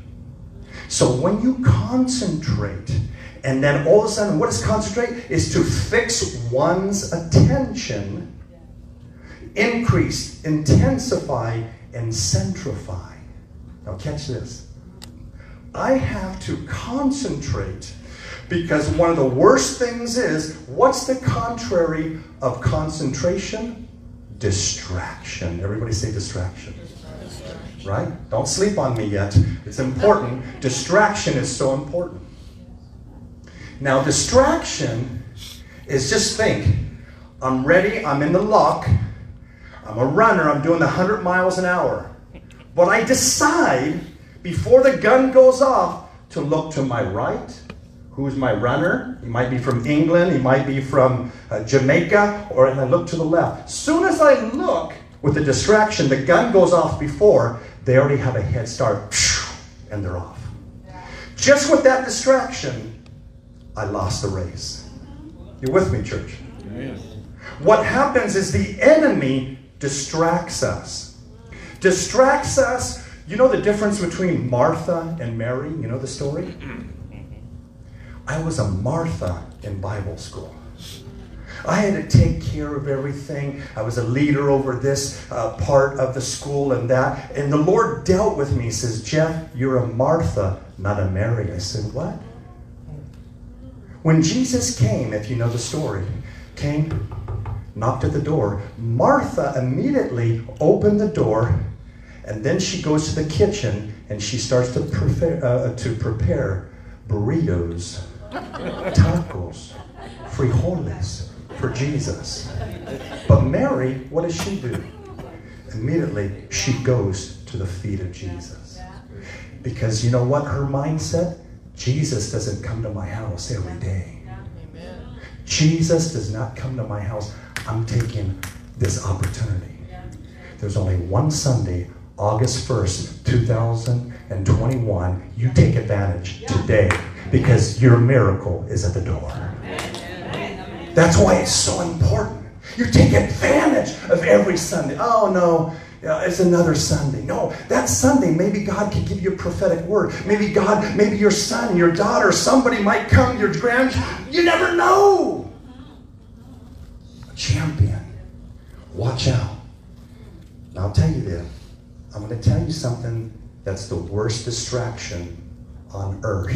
So when you concentrate, and then all of a sudden, what is concentrate? Is to fix one's attention, increase, intensify, and centrify. Now catch this. I have to concentrate because one of the worst things is, what's the contrary of concentration? Distraction. Everybody say distraction. Right? Don't sleep on me yet. It's important. Distraction is so important. Now, distraction is just think. I'm ready. I'm in the lock. I'm a runner. I'm doing the 100 miles an hour. But I decide, before the gun goes off, to look to my right. Who's my runner? He might be from England. He might be from Jamaica. Or if I look to the left. As soon as I look with the distraction, the gun goes off before, they already have a head start, and they're off. Just with that distraction, I lost the race. You're with me, church? Yes. What happens is the enemy distracts us. Distracts us. You know the difference between Martha and Mary? You know the story? I was a Martha in Bible school. I had to take care of everything. I was a leader over this part of the school and that. And the Lord dealt with me. He says, Jeff, you're a Martha, not a Mary. I said, what? When Jesus came, if you know the story, came, knocked at the door. Martha immediately opened the door. And then she goes to the kitchen and she starts to prepare burritos, tacos, frijoles, for Jesus. But Mary, what does she do? Immediately, she goes to the feet of Jesus. Because you know what her mindset? Jesus doesn't come to my house every day. Jesus does not come to my house. I'm taking this opportunity. There's only one Sunday, August 1st, 2021. You take advantage today because your miracle is at the door. That's why it's so important. You take advantage of every Sunday. Oh, no, it's another Sunday. No, that Sunday, maybe God can give you a prophetic word. Maybe God, maybe your son, your daughter, somebody might come, your grandchild. You never know. A champion. Watch out. Now, I'll tell you this. I'm going to tell you something that's the worst distraction on earth.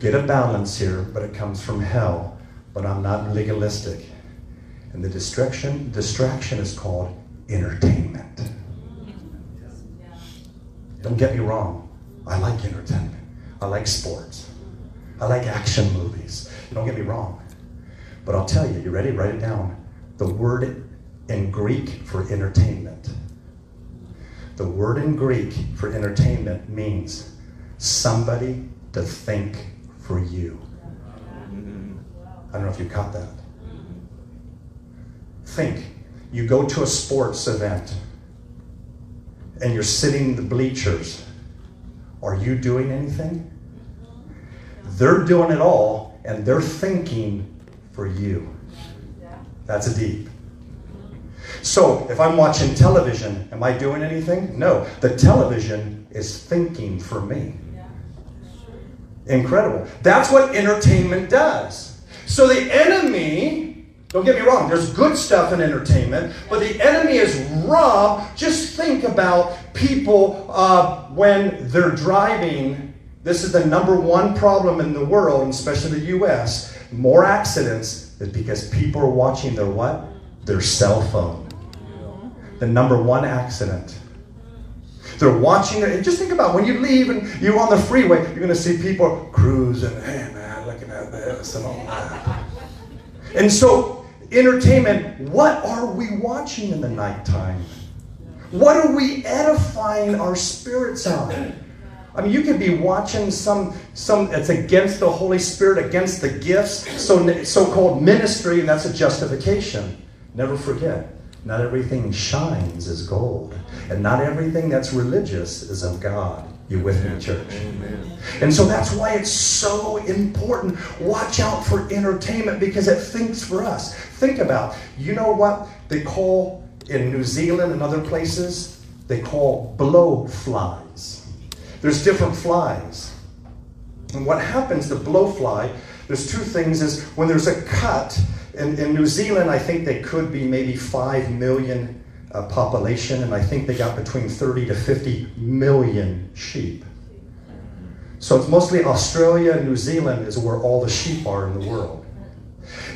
Get a balance here, but it comes from hell. But I'm not legalistic. And the distraction is called entertainment. Don't get me wrong. I like entertainment. I like sports. I like action movies. Don't get me wrong. But I'll tell you, you ready? Write it down. The word in Greek for entertainment. The word in Greek for entertainment means somebody to think for you. I don't know if you caught that. Think. You go to a sports event and you're sitting in the bleachers. Are you doing anything? They're doing it all and they're thinking for you. That's a deep. So if I'm watching television, am I doing anything? No. The television is thinking for me. Incredible. That's what entertainment does. So the enemy, don't get me wrong, there's good stuff in entertainment, but the enemy is robbed. Just think about people when they're driving. This is the #1 problem in the world, and especially the U.S. More accidents is because people are watching their what? Their cell phone. The #1 accident. They're watching it. Just think about when you leave and you're on the freeway, you're going to see people cruising. Hey, man. This and all that. And so, entertainment, what are we watching in the nighttime? What are we edifying our spirits on? I mean, you could be watching some that's against the Holy Spirit, against the gifts, so-called ministry, and that's a justification. Never forget, not everything shines as gold, and not everything that's religious is of God. You with me, church? Amen. And so that's why it's so important. Watch out for entertainment because it thinks for us. Think about, you know what they call in New Zealand and other places? They call blowflies. There's different flies. And what happens to blowfly, there's two things is when there's a cut, in New Zealand I think they could be maybe 5 million population, and I think they got between 30 to 50 million sheep. So it's mostly Australia and New Zealand is where all the sheep are in the world.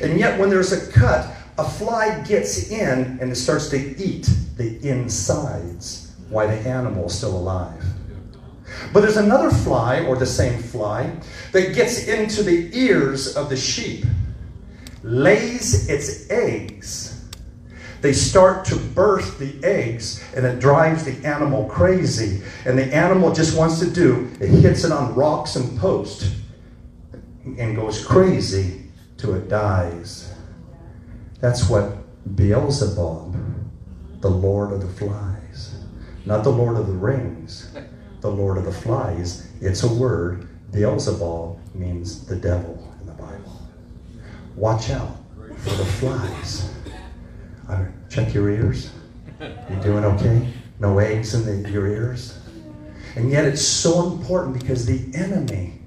And yet when there's a cut, a fly gets in and it starts to eat the insides while the animal is still alive. But there's another fly, or the same fly, that gets into the ears of the sheep, lays its eggs. They start to birth the eggs, and it drives the animal crazy. And the animal just wants to do, it hits it on rocks and posts and goes crazy till it dies. That's what Beelzebub, the Lord of the Flies, not the Lord of the Rings, the Lord of the Flies. It's a word. Beelzebub means the devil in the Bible. Watch out for the flies. Check your ears. You doing okay? No eggs in your ears? And yet it's so important because the enemy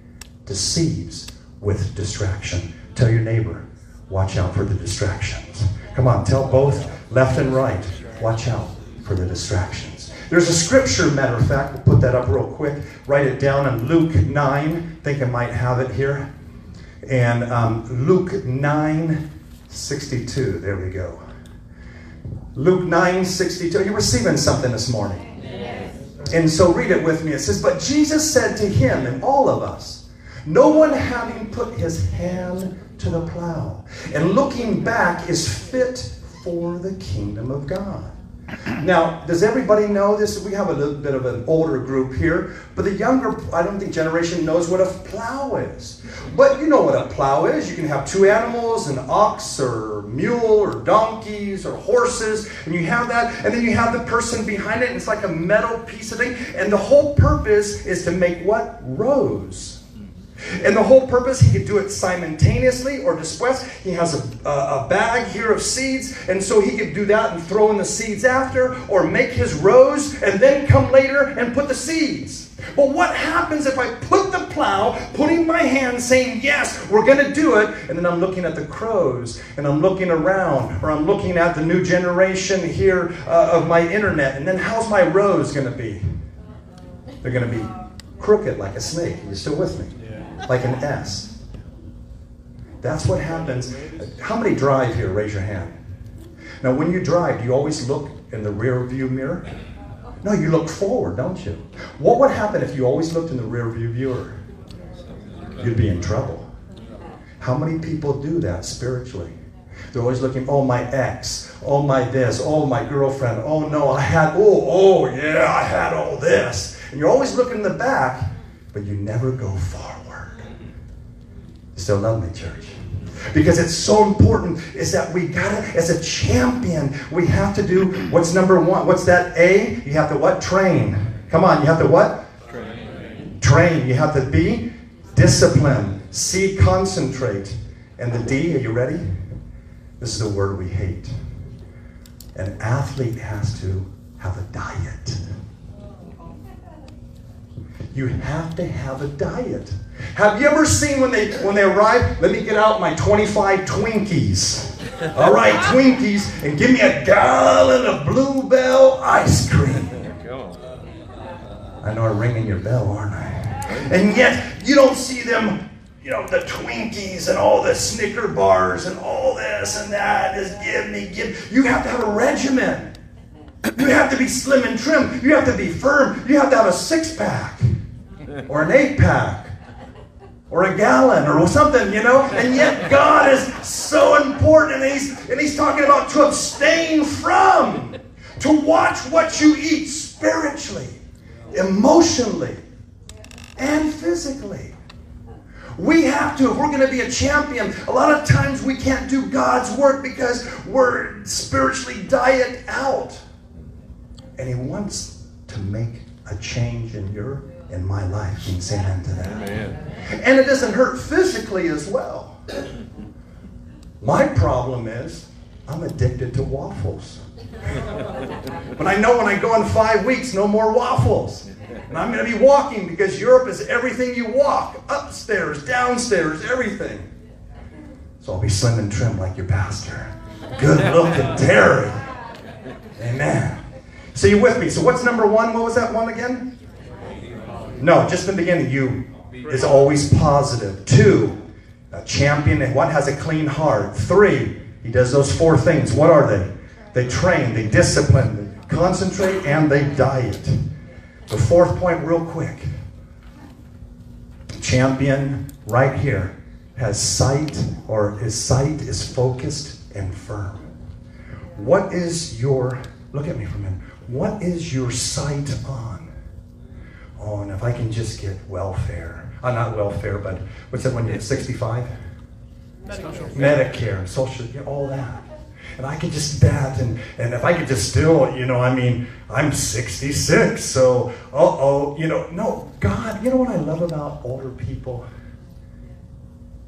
deceives with distraction. Tell your neighbor, watch out for the distractions. Come on, tell both left and right, watch out for the distractions. There's a scripture, matter of fact, we'll put that up real quick. Write it down in Luke 9. I think I might have it here. And Luke 9:62, there we go. Luke 9:62. You're receiving something this morning. Yes. And so read it with me. It says, but Jesus said to him and all of us, no one having put his hand to the plow and looking back is fit for the kingdom of God. Now, does everybody know this? We have a little bit of an older group here, but the younger, I don't think generation knows what a plow is. But you know what a plow is. You can have two animals, an ox or mule or donkeys or horses, and you have that, and then you have the person behind it, and it's like a metal piece of thing, and the whole purpose is to make what? Rows. And the whole purpose, he could do it simultaneously or después. He has a bag here of seeds, and so he could do that and throw in the seeds after, or make his rows and then come later and put the seeds. But what happens if I put the plow, putting my hand saying, yes, we're going to do it, and then I'm looking at the crows, and I'm looking around, or I'm looking at the new generation here of my internet, and then how's my rows going to be? They're going to be crooked like a snake. Are you still with me? Like an S. That's what happens. How many drive here? Raise your hand. Now, when you drive, do you always look in the rear view mirror? No, you look forward, don't you? What would happen if you always looked in the rear view mirror? You'd be in trouble. How many people do that spiritually? They're always looking, oh, my ex, oh, my this, oh, my girlfriend, oh, no, I had, oh, yeah, I had all this. And you're always looking in the back, but you never go forward. Still love me, church. Because it's so important is that we gotta, as a champion, we have to do what's number one. What's that A? You have to what? Train. Come on, you have to what? Train. Train. You have to B, discipline. C, concentrate. And the D, are you ready? This is the word we hate. An athlete has to have a diet. You have to have a diet. Have you ever seen when they arrive, let me get out my 25 Twinkies. All right, Twinkies, and give me a gallon of Bluebell ice cream. I know I'm ringing your bell, aren't I? And yet, you don't see them, you know, the Twinkies and all the Snicker bars and all this and that. Just give me, give. You have to have a regimen. You have to be slim and trim. You have to be firm. You have to have a six-pack. Or an eight-pack, or a gallon, or something, you know? And yet God is so important, and He's talking about to abstain from, to watch what you eat spiritually, emotionally, and physically. We have to, if we're going to be a champion, a lot of times we can't do God's work because we're spiritually diet out. And He wants to make a change in your life. In my life, you can say amen to that. Amen. And it doesn't hurt physically as well. My problem is I'm addicted to waffles. But I know when I go in 5 weeks, no more waffles. And I'm going to be walking because Europe is everything you walk, upstairs, downstairs, everything. So I'll be slim and trim like your pastor. Good looking Terry. Amen. So you're with me. So what's number one? What was that one again? No, just the beginning. You is always positive. 2, a champion. And 1, has a clean heart. 3, he does those 4 things. What are they? They train, they discipline, they concentrate, and they diet. The 4th point, real quick. Champion right here has sight, or his sight is focused and firm. What is your, look at me for a minute, what is your sight on? Oh, and if I can just get welfare, not welfare, but what's that when you get 65? Medicare, social, all that. And I could just that, and if I could just still, you know, I mean, I'm 66, so, you know, no, God, you know what I love about older people?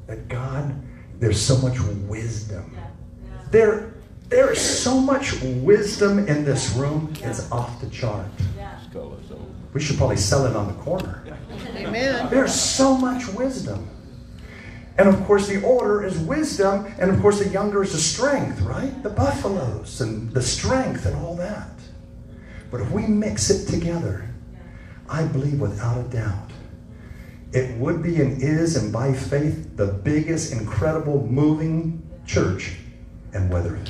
That God, there's so much wisdom. Yeah. Yeah. There is so much wisdom in this room, it's off the chart. Yeah. We should probably sell it on the corner. Yeah. Amen. There's so much wisdom. And of course the older is wisdom, and of course the younger is the strength, right? The buffaloes and the strength and all that. But if we mix it together, I believe without a doubt, it would be and is, and by faith, the biggest, incredible, moving church in Weatherford.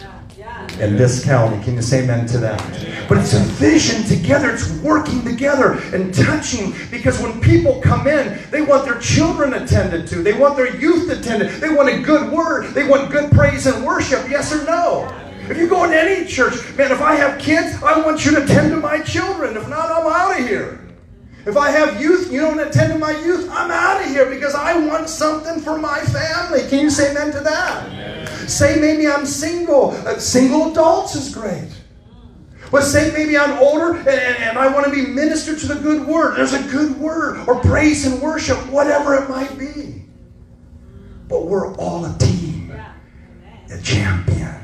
In this county. Can you say amen to that? But it's a vision together. It's working together and touching, because when people come in, they want their children attended to. They want their youth attended. They want a good word. They want good praise and worship. Yes or no? If you go into any church, man, if I have kids, I want you to attend to my children. If not, I'm out of here. If I have youth, you don't attend to my youth, I'm out of here, because I want something for my family. Can you say amen to that? Amen. Say maybe I'm single. Single adults is great. But say maybe I'm older and I want to be ministered to the good word. There's a good word, or praise and worship, whatever it might be. But we're all a team. Yeah. The champions.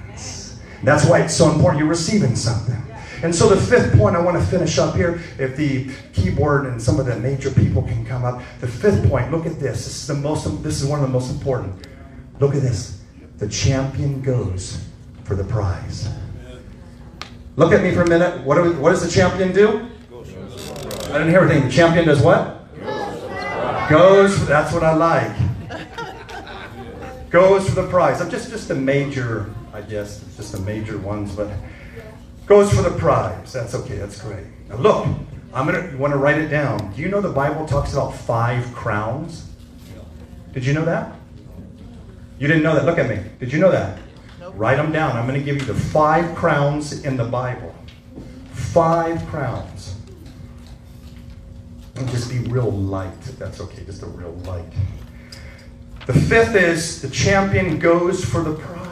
Amen. That's why it's so important you're receiving something. And so the 5th point, I want to finish up here. If the keyboard and some of the major people can come up. The 5th point, look at this. This is one of the most important. Look at this. The champion goes for the prize. Look at me for a minute. What does the champion do? I didn't hear anything. The champion does what? Goes. That's what I like. Goes for the prize. I'm just the major, I guess. Just the major ones, but... Goes for the prize. That's okay. That's great. Now look, you want to write it down. Do you know the Bible talks about 5 crowns? Did you know that? You didn't know that. Look at me. Did you know that? Nope. Write them down. I'm going to give you the 5 crowns in the Bible. 5 crowns. And just be real light. That's okay. Just a real light. The 5th is the champion goes for the prize.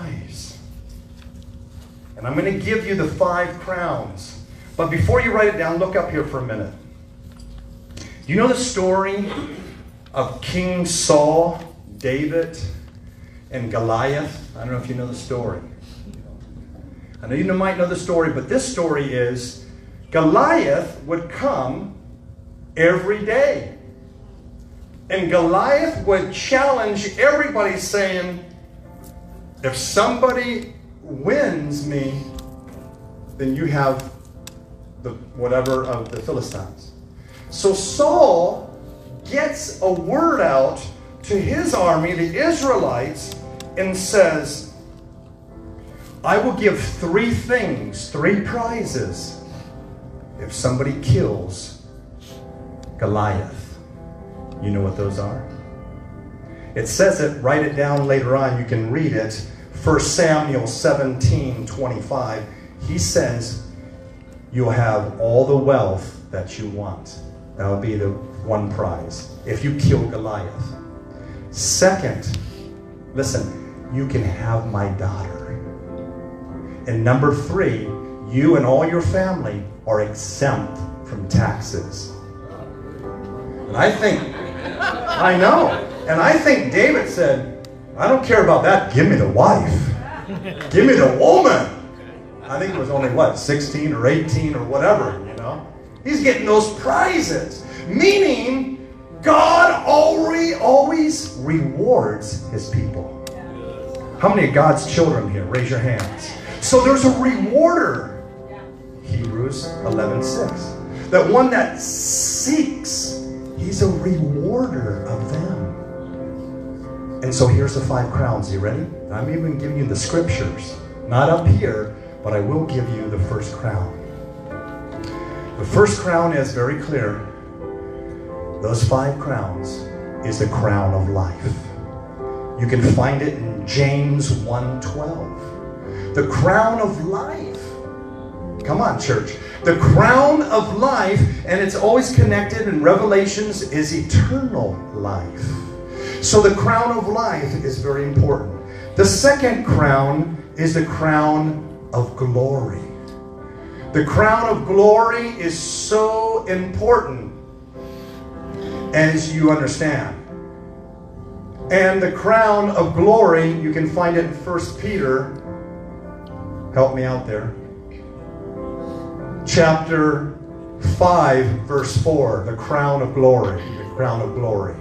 And I'm going to give you the 5 crowns. But before you write it down, look up here for a minute. Do you know the story of King Saul, David, and Goliath? I don't know if you know the story. I know you might know the story, but this story is Goliath would come every day. And Goliath would challenge everybody saying, if somebody wins me, then you have the whatever of the Philistines. So Saul gets a word out to his army, the Israelites, and says, I will give 3 things, 3 prizes, if somebody kills Goliath. You know what those are? It says it, write it down later on, you can read it. 1 Samuel 17:25, he says, you'll have all the wealth that you want. That will be the 1 prize, if you kill Goliath. 2nd, listen, you can have my daughter. And number 3, you and all your family are exempt from taxes. And I think David said, I don't care about that. Give me the wife. Give me the woman. I think it was only, 16 or 18 or whatever, you know. He's getting those prizes. Meaning, God always rewards His people. How many of God's children here? Raise your hands. So there's a rewarder. Hebrews 11:6. That one that seeks, he's a rewarder of them. And so here's the 5 crowns. You ready? I'm even giving you the scriptures. Not up here, but I will give you the first crown. The first crown is very clear. Those 5 crowns is the crown of life. You can find it in James 1:12. The crown of life. Come on, church. The crown of life, and it's always connected in Revelations, is eternal life. So the crown of life is very important. The second crown is the crown of glory. The crown of glory is so important, as you understand. And the crown of glory, you can find it in 1 Peter. Help me out there. Chapter 5, verse 4, the crown of glory, the crown of glory.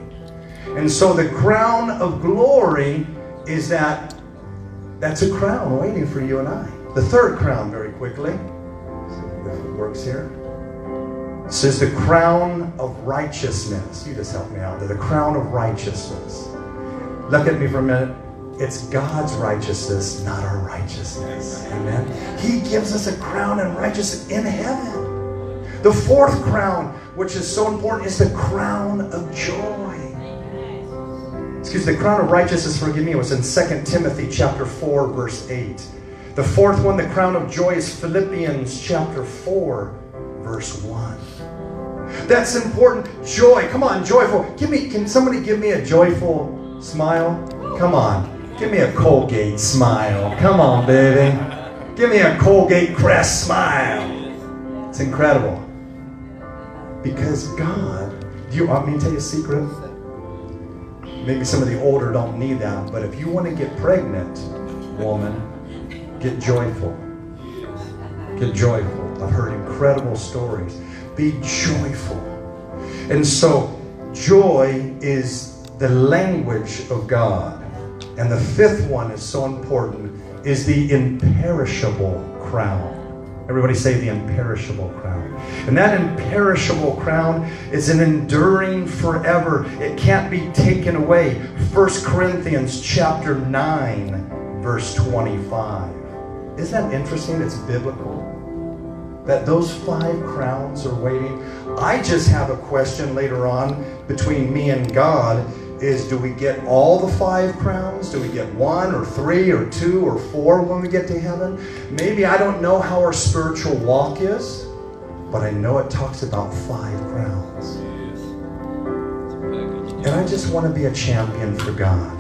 And so the crown of glory is that's a crown waiting for you and I. The third crown, very quickly, if it works here. It says the crown of righteousness. You just help me out there. The crown of righteousness. Look at me for a minute. It's God's righteousness, not our righteousness. Amen. He gives us a crown of righteousness in heaven. The fourth crown, which is so important, is the crown of joy. Excuse me, the crown of righteousness, forgive me, it was in 2 Timothy chapter 4, verse 8. The fourth one, the crown of joy, is Philippians chapter 4, verse 1. That's important. Joy. Come on, joyful. Can somebody give me a joyful smile? Come on. Give me a Colgate smile. Come on, baby. Give me a Colgate Crest smile. It's incredible. Because God, do you want me to tell you a secret? Maybe some of the older don't need that, but if you want to get pregnant, woman, get joyful. Get joyful. I've heard incredible stories. Be joyful. And so joy is the language of God. And the fifth one is so important, is the imperishable crown. Everybody say the imperishable crown. And that imperishable crown is an enduring forever. It can't be taken away. 1 Corinthians chapter 9, verse 25. Isn't that interesting? It's biblical. That those 5 crowns are waiting. I just have a question later on between me and God is, do we get all the 5 crowns? Do we get 1 or 3 or 2 or 4 when we get to heaven? Maybe I don't know how our spiritual walk is, but I know it talks about 5 crowns. And I just want to be a champion for God.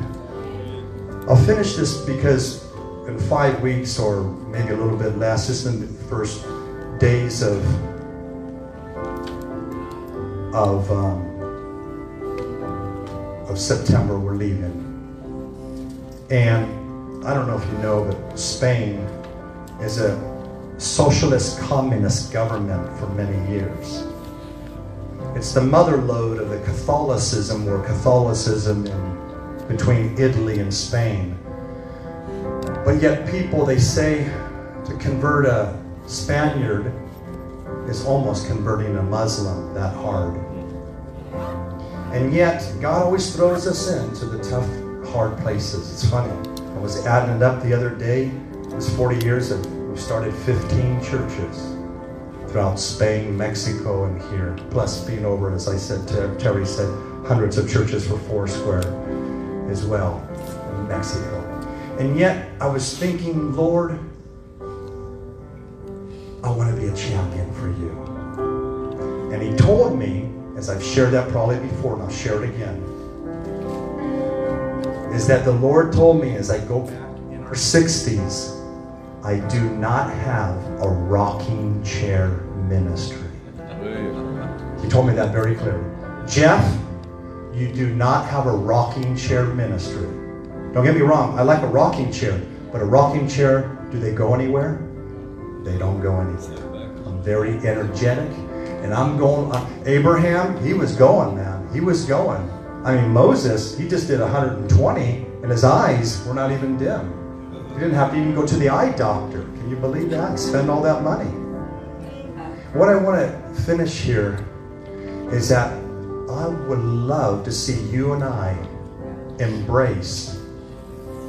I'll finish this because in 5 weeks or maybe a little bit less, just in the first days of September, we're leaving. And I don't know if you know, but Spain is a socialist communist government for many years. It's the motherlode of the Catholicism, where Catholicism in between Italy and Spain. But yet people, they say, to convert a Spaniard is almost converting a Muslim, that hard. And yet, God always throws us into the tough, hard places. It's funny. I was adding it up the other day. It was 40 years of, we started 15 churches throughout Spain, Mexico, and here. Plus being over, as I said, Terry said, hundreds of churches for Foursquare as well in Mexico. And yet, I was thinking, Lord, I want to be a champion for you. And he told me, as I've shared that probably before, and I'll share it again, is that the Lord told me as I go back in our 60s, I do not have a rocking chair ministry. He told me that very clearly. Jeff, you do not have a rocking chair ministry. Don't get me wrong, I like a rocking chair, but a rocking chair, do they go anywhere? They don't go anywhere. I'm very energetic, and I'm going. Abraham, he was going, man. He was going. I mean, Moses, he just did 120, and his eyes were not even dim. He didn't have to even go to the eye doctor. Can you believe that? Spend all that money. What I want to finish here is that I would love to see you and I embrace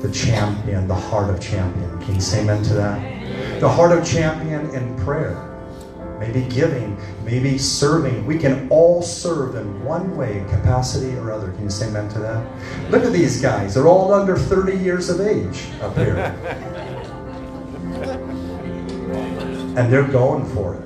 the champion, the heart of champion. Can you say amen to that? The heart of champion in prayer. Maybe giving, maybe serving. We can all serve in one way, capacity or other. Can you say amen to that? Look at these guys. They're all under 30 years of age up here. And they're going for it.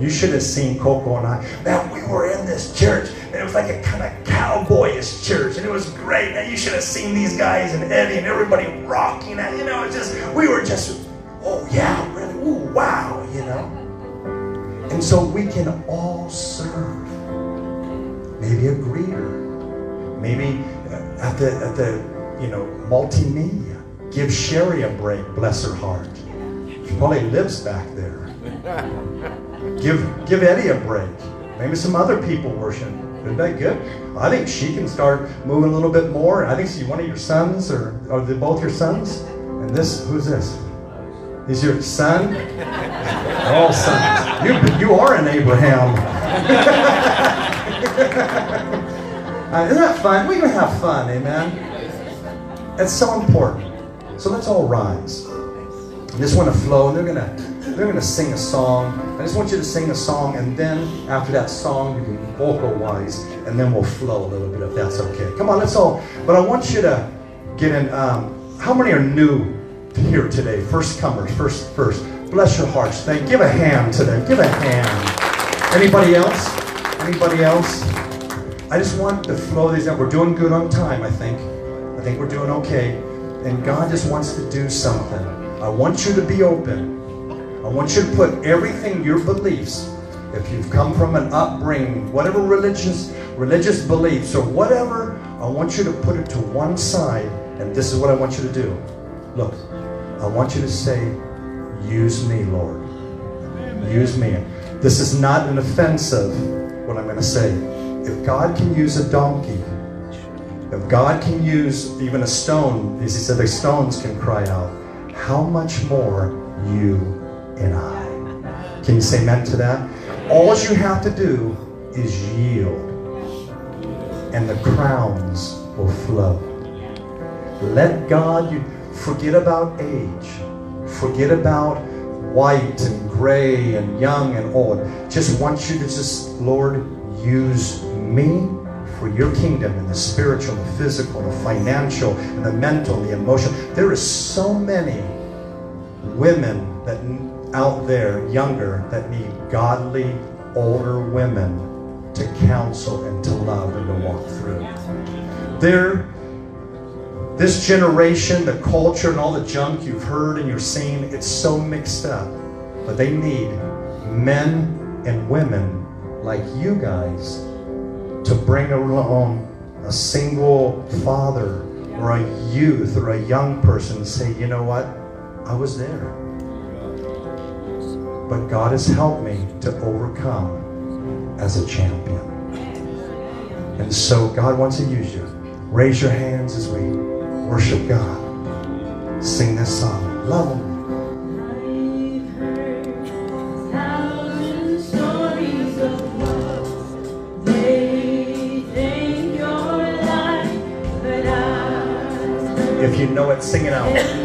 You should have seen Coco and I. Man, we were in this church, and it was like a kind of cowboyish church, and it was great. Now, you should have seen these guys and Eddie and everybody rocking. And, you know, it's just, we were just, oh, yeah, really, ooh, wow, you know. And so we can all serve. Maybe a greeter. Maybe at the you know, multimedia. Give Sherry a break, bless her heart. She probably lives back there. Give Eddie a break. Maybe some other people worship. Isn't that good? I think she can start moving a little bit more. I think she's one of your sons, or are they both your sons? And this, who's this? Is your son? All sons. You are an Abraham. Isn't that fun? We're going to have fun, amen? It's so important. So let's all rise. I just want to flow, and they're gonna sing a song. I just want you to sing a song, and then after that song, you can vocal-wise, and then we'll flow a little bit, if that's okay. Come on, let's all. But I want you to get in. How many are new here today? First comers, first. Bless your hearts. Thank you. Give a hand to them. Give a hand. Anybody else? Anybody else? I just want to flow these out. We're doing good on time, I think. I think we're doing okay. And God just wants to do something. I want you to be open. I want you to put everything, your beliefs, if you've come from an upbringing, whatever religious beliefs or whatever, I want you to put it to one side. And this is what I want you to do. Look, I want you to say, use me, Lord. Amen. Use me. This is not an offensive, what I'm going to say. If God can use a donkey, if God can use even a stone, as he said, the stones can cry out, how much more you and I? Can you say amen to that? All you have to do is yield, and the crowns will flow. Let God... Forget about age. Forget about white and gray and young and old. Just want you to just, Lord, use me for your kingdom in the spiritual, the physical, the financial, and the mental, the emotional. There is so many women that out there, younger, that need godly, older women to counsel and to love and to walk through. This generation, the culture, and all the junk you've heard and you're seeing, it's so mixed up. But they need men and women like you guys to bring along a single father or a youth or a young person and say, you know what? I was there. But God has helped me to overcome as a champion. And so God wants to use you. Raise your hands as we... worship God. Sing this song. Love Him. If you know it, sing it out.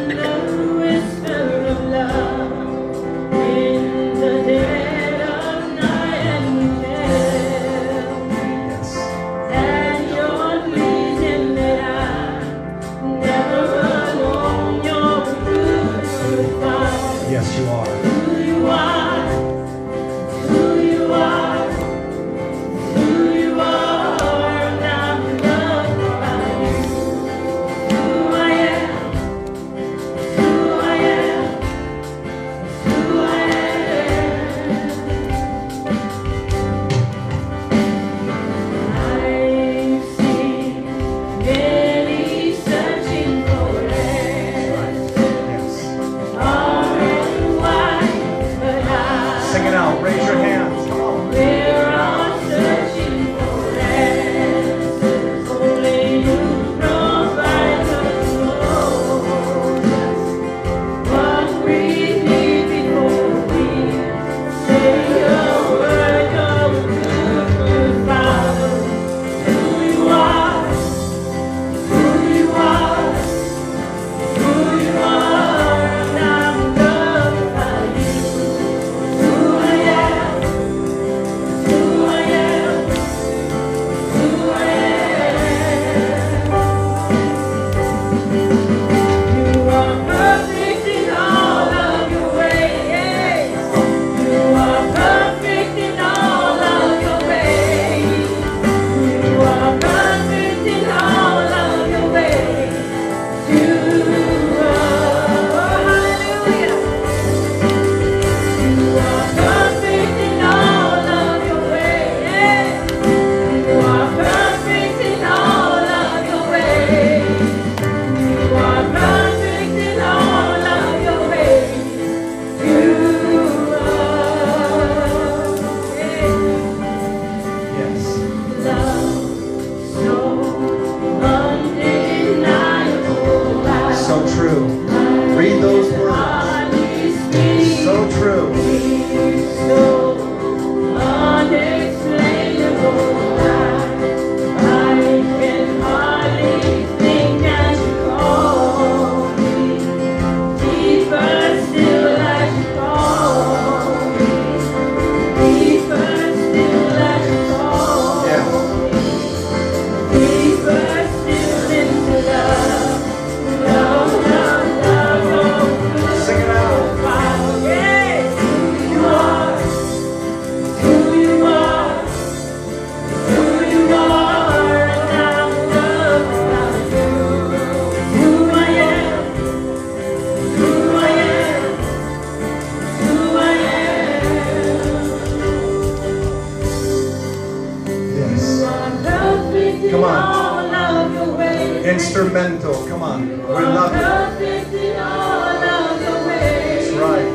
instrumental. Come on. We love it. That's right.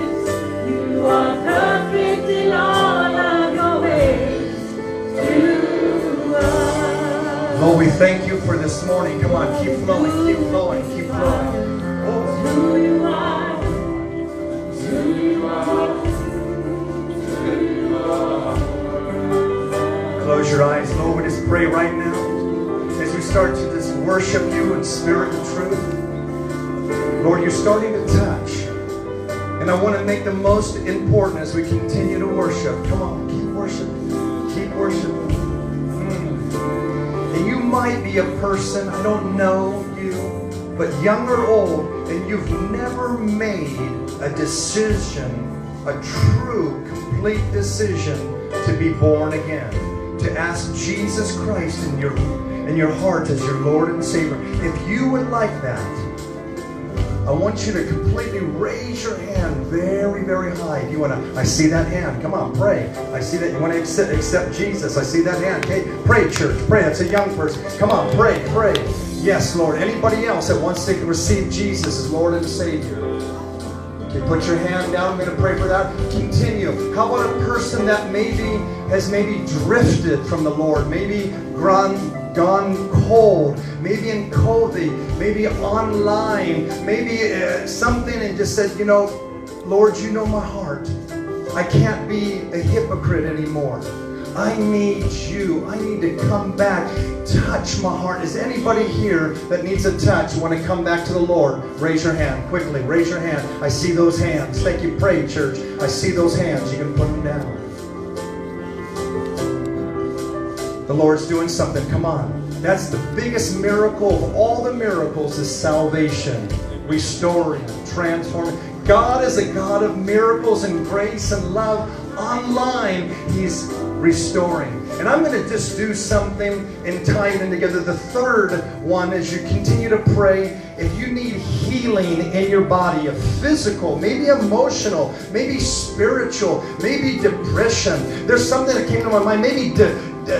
You are perfect in all of your ways. Lord, we thank you for this morning. Come on. Keep flowing. Keep flowing. Keep flowing. Oh. You are. You are. You are. Close your eyes, Lord. We just pray right now. As we start to just worship you in spirit and truth, Lord, you're starting to touch. And I want to make the most important as we continue to worship. Come on, keep worshiping. Keep worshiping. And you might be a person, I don't know you, but young or old, and you've never made a decision, a true, complete decision to be born again. To ask Jesus Christ in your heart as your Lord and Savior. If you would like that, I want you to completely raise your hand very, very high. You want to? I see that hand. Come on, pray. I see that you want to accept Jesus. I see that hand. Okay, pray, church. Pray. That's a young person. Come on, pray, pray. Yes, Lord. Anybody else that wants to receive Jesus as Lord and Savior? You put your hand down. I'm going to pray for that. Continue. How about a person that has maybe drifted from the Lord, maybe gone cold, maybe in Covey, maybe online, maybe something, and just said, you know, Lord, you know my heart. I can't be a hypocrite anymore. I need you. I need to come back. Touch my heart. Is anybody here that needs a touch, want to come back to the Lord? Raise your hand quickly. Raise your hand. I see those hands. Thank you. Pray, church. I see those hands. You can put them down. The Lord's doing something. Come on. That's the biggest miracle of all the miracles is salvation, restoring, transforming. God is a God of miracles and grace and love. Online, He's restoring. And I'm going to just do something in time and together. The third one, as you continue to pray, if you need healing in your body, a physical, maybe emotional, maybe spiritual, maybe depression. There's something that came to my mind, maybe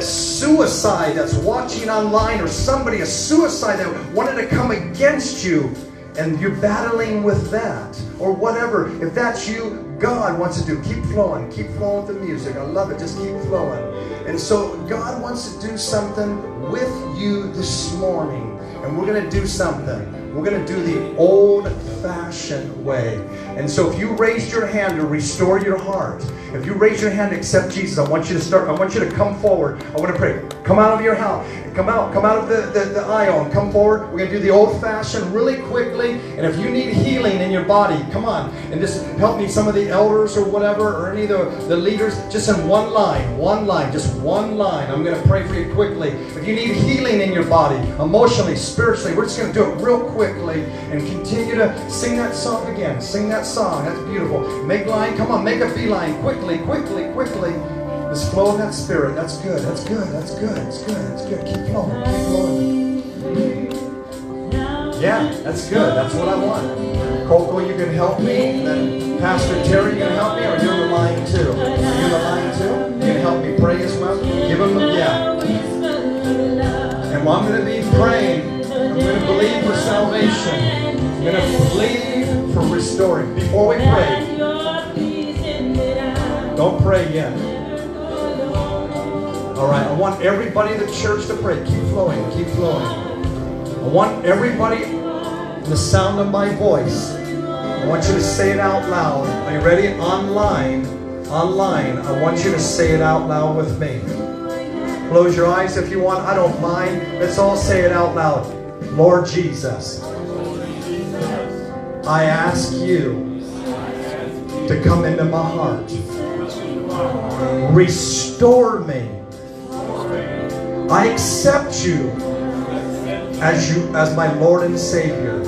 suicide that's watching online, or somebody, a suicide that wanted to come against you, and you're battling with that, or whatever. If that's you, God wants to do. Keep flowing with the music. I love it. Just keep flowing. And so God wants to do something with you this morning. And we're going to do something. We're going to do the old-fashioned way. And so if you raised your hand to restore your heart, if you raise your hand to accept Jesus, I want you to start. I want you to come forward. I want to pray. Come out of your house. Come out of the aisle and come forward. We're going to do the old-fashioned really quickly. And if you need healing in your body, come on. And just help me, some of the elders or whatever, or any of the leaders, just in one line. I'm going to pray for you quickly. If you need healing in your body, emotionally, spiritually, we're just going to do it real quickly and continue to sing that song again. Sing that song. That's beautiful. Make line. Come on, make a beeline. Quickly. Just flow in that spirit. That's good. Keep flowing. Yeah, that's good. That's what I want. Coco, you can help me. And then Pastor Terry, you can help me. Or you're relying too. You can help me pray as well. Give them a yeah. And I'm going to be praying. I'm going to believe for salvation. I'm going to believe for restoring. Before we pray, don't pray yet. All right. I want everybody in the church to pray. Keep flowing. I want everybody, the sound of my voice, I want you to say it out loud. Are you ready? Online. I want you to say it out loud with me. Close your eyes if you want. I don't mind. Let's all say it out loud. Lord Jesus, I ask you to come into my heart. Restore me. I accept you as my Lord and Savior.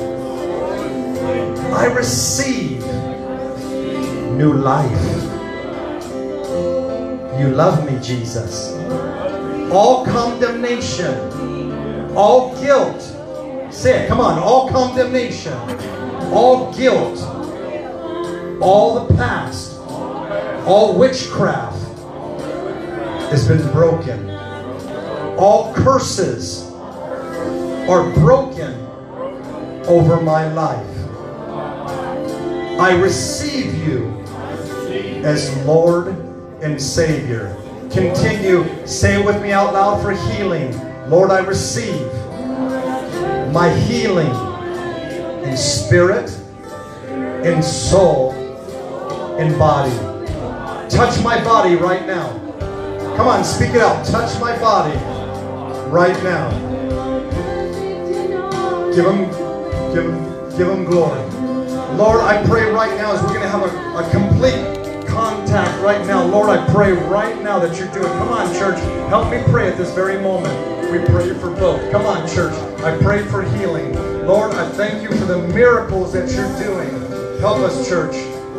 I receive new life. You love me, Jesus. All condemnation, all guilt. Say it, come on. All condemnation, all guilt, all the past, all witchcraft has been broken. All curses or broken over my life. I receive you as Lord and Savior. Continue, say it with me out loud for healing. Lord, I receive my healing in spirit, in soul, in body. Touch my body right now. Come on, speak it out. Touch my body right now. Give him glory. Lord, I pray right now as we're going to have a complete contact right now. Lord, I pray right now that you do it. Come on, church. Help me pray at this very moment. We pray for both. Come on, church. I pray for healing. Lord, I thank you for the miracles that you're doing. Help us, church.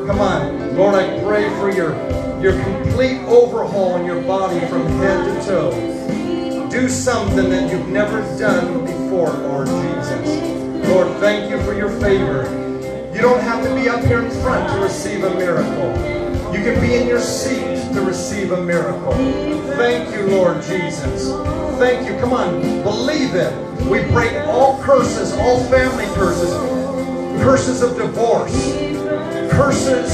Come on. Lord, I pray for your complete overhaul in your body from head to toe. Do something that you've never done before, Lord Jesus. Lord, thank you for your favor. You don't have to be up here in front to receive a miracle. You can be in your seat to receive a miracle. Thank you, Lord Jesus. Thank you. Come on, believe it. We break all curses, all family curses, curses of divorce, curses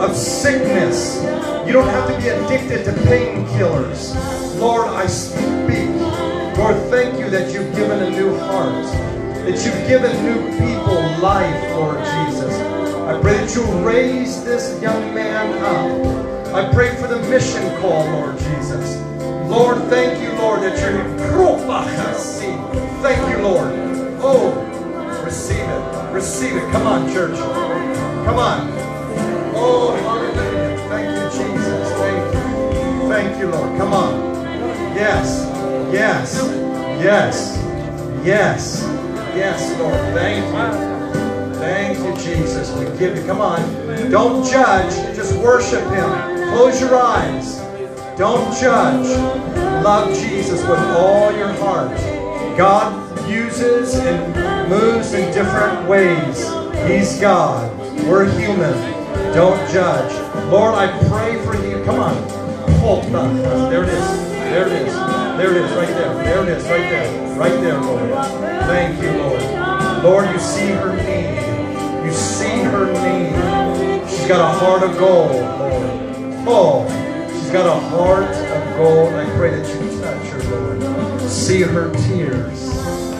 of sickness. You don't have to be addicted to painkillers. Lord, I speak. Lord, thank you that you've given a new heart, that you've given new people life, Lord Jesus. I pray that you raise this young man up. I pray for the mission call, Lord Jesus. Lord, thank you, Lord, that you're here. Thank you, Lord. Oh, receive it. Receive it. Come on, church. Come on. Oh, hallelujah. Thank you, Jesus. Thank you. Thank you, Lord. Come on. Yes. Yes. Yes. Yes. Yes, Lord. Thank you. Thank you, Jesus. We give you. Come on. Don't judge. Just worship him. Close your eyes. Don't judge. Love Jesus with all your heart. God uses and moves in different ways. He's God. We're human. Don't judge. Lord, I pray for you. Come on. There it is. There it is. There it is. Right there. There it is. Right there. Right there, Lord. Thank you, Lord. Lord, you see her need. You see her need. She's got a heart of gold, Lord. Oh, she's got a heart of gold. I pray that you touch her, Lord. See her tears.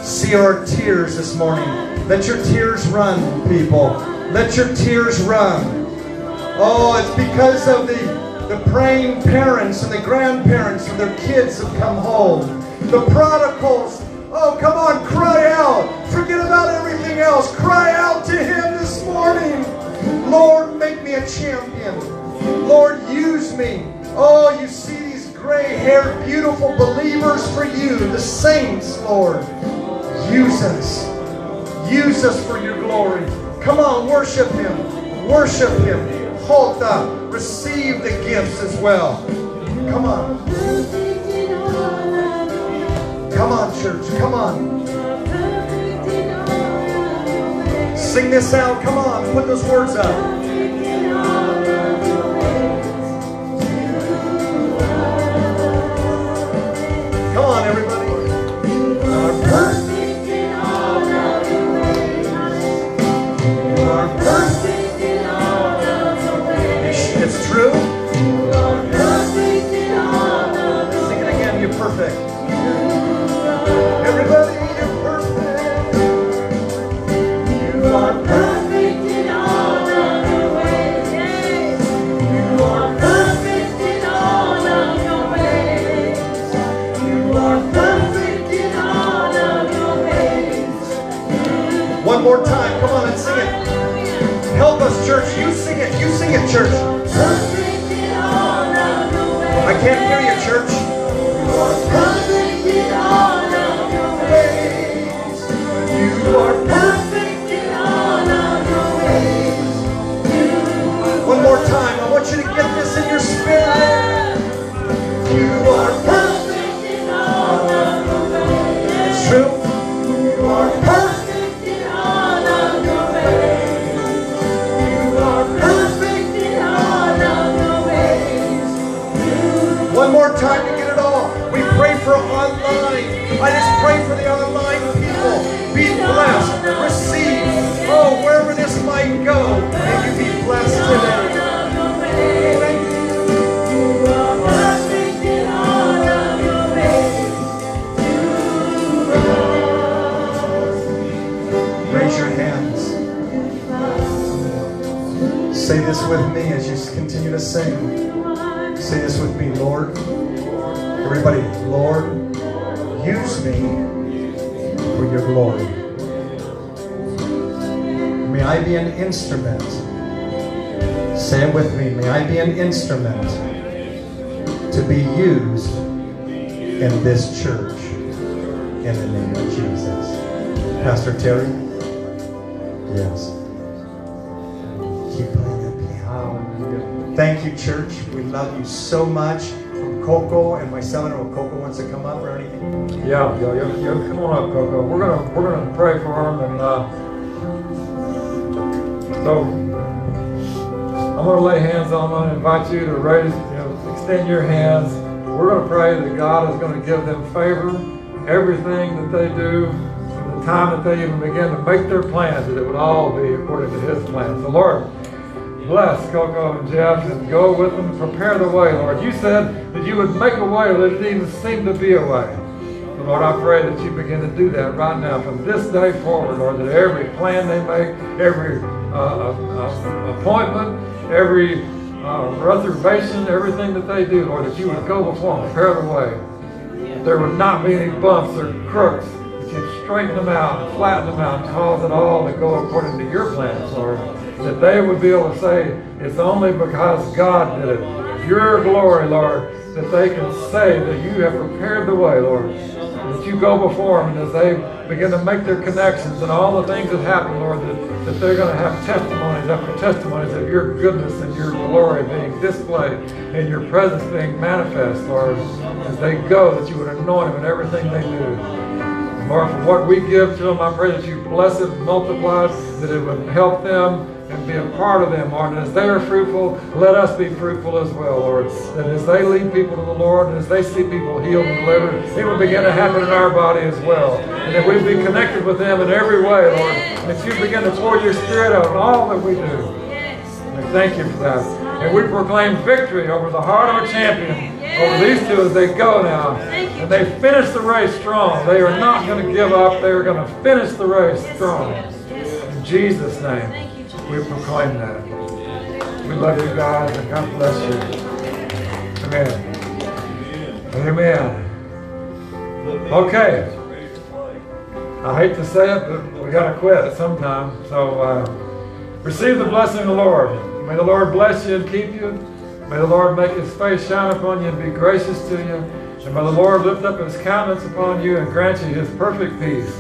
See our tears this morning. Let your tears run, people. Let your tears run. Oh, it's because of the praying parents and the grandparents and their kids have come home. The prodigals, oh, come on, cry out. Forget about everything else. Cry out to him this morning. Lord, make me a champion. Lord, use me. Oh, you see these gray-haired, beautiful believers for you, the saints, Lord. Use us. Use us for your glory. Come on, worship him. Worship him. Hold up. Receive the gifts as well. Come on. Come on, church. Come on. Sing this out. Come on. Put those words up. Come on, everybody. Perfect. Everybody, you're perfect. You are perfect in all of your ways. You are perfect in all of your ways. You are perfect in all of your ways. One more time. Come on and sing it. Help us, church. You sing it. You sing it, church. Perfect in all of your ways. I can't hear you, church. You are perfect in all of your ways. You are perfect in all of your ways. One more time. I want you to get this in your spirit. You are perfect in all of your ways. It's true. You are perfect. One more time to get it all. We pray for online. I just pray for the online. go. May you be blessed today. Say this with me as you continue to sing. Say this with me, Lord. Everybody, Lord, use me for your glory. May I be an instrument. Say it with me. May I be an instrument to be used in this church. In the name of Jesus. Pastor Terry? Yes. Thank you, church. We love you so much. From Coco and my son-in-law. Coco wants to come up or anything? Yeah, come on up, Coco. We're gonna pray for him, and so I'm gonna lay hands on him. I invite you to raise, extend your hands. We're gonna pray that God is gonna give them favor, everything that they do, from the time that they even begin to make their plans, that it would all be according to His plans. So, Lord, bless Coco and Jeff, and go with them. Prepare the way, Lord. You said that you would make a way where there didn't even seem to be a way. So, Lord, I pray that you begin to do that right now from this day forward, Lord, that every plan they make, every appointment, every reservation, everything that they do, Lord, that you would go before them, prepare the way. There would not be any bumps or crooks. That you'd straighten them out, and flatten them out, and cause it all to go according to your plans, Lord. That they would be able to say, it's only because God did it. Your glory, Lord, that they can say that you have prepared the way, Lord. That you go before them, and as they begin to make their connections and all the things that happen, Lord, that they're going to have testimonies after testimonies of your goodness and your glory being displayed and your presence being manifest, Lord. As they go, that you would anoint them in everything they do. Lord, for what we give to them, I pray that you bless it and multiply it, that it would help them and be a part of them, Lord. And as they are fruitful, let us be fruitful as well, Lord. And as they lead people to the Lord, and as they see people healed and delivered, it will begin to happen in our body as well. And that we be connected with them in every way, Lord. And that you begin to pour your Spirit out on all that we do. And we thank you for that. And we proclaim victory over the heart of our champion, over these two as they go now. And they finish the race strong. They are not going to give up. They are going to finish the race strong. In Jesus' name. We proclaim that. We love you guys, and God bless you. Amen. Amen. Okay. I hate to say it, but we got to quit sometime. So receive the blessing of the Lord. May the Lord bless you and keep you. May the Lord make His face shine upon you and be gracious to you. And may the Lord lift up His countenance upon you and grant you His perfect peace.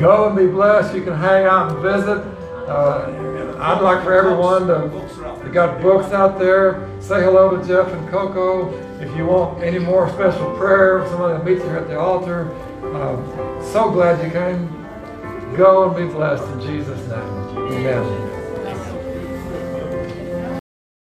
Go and be blessed. You can hang out and visit. I'd like for everyone to got books out there. Say hello to Jeff and Coco. If you want any more special prayer, somebody will meet you at the altar. So glad you came. Go and be blessed in Jesus' name. Amen.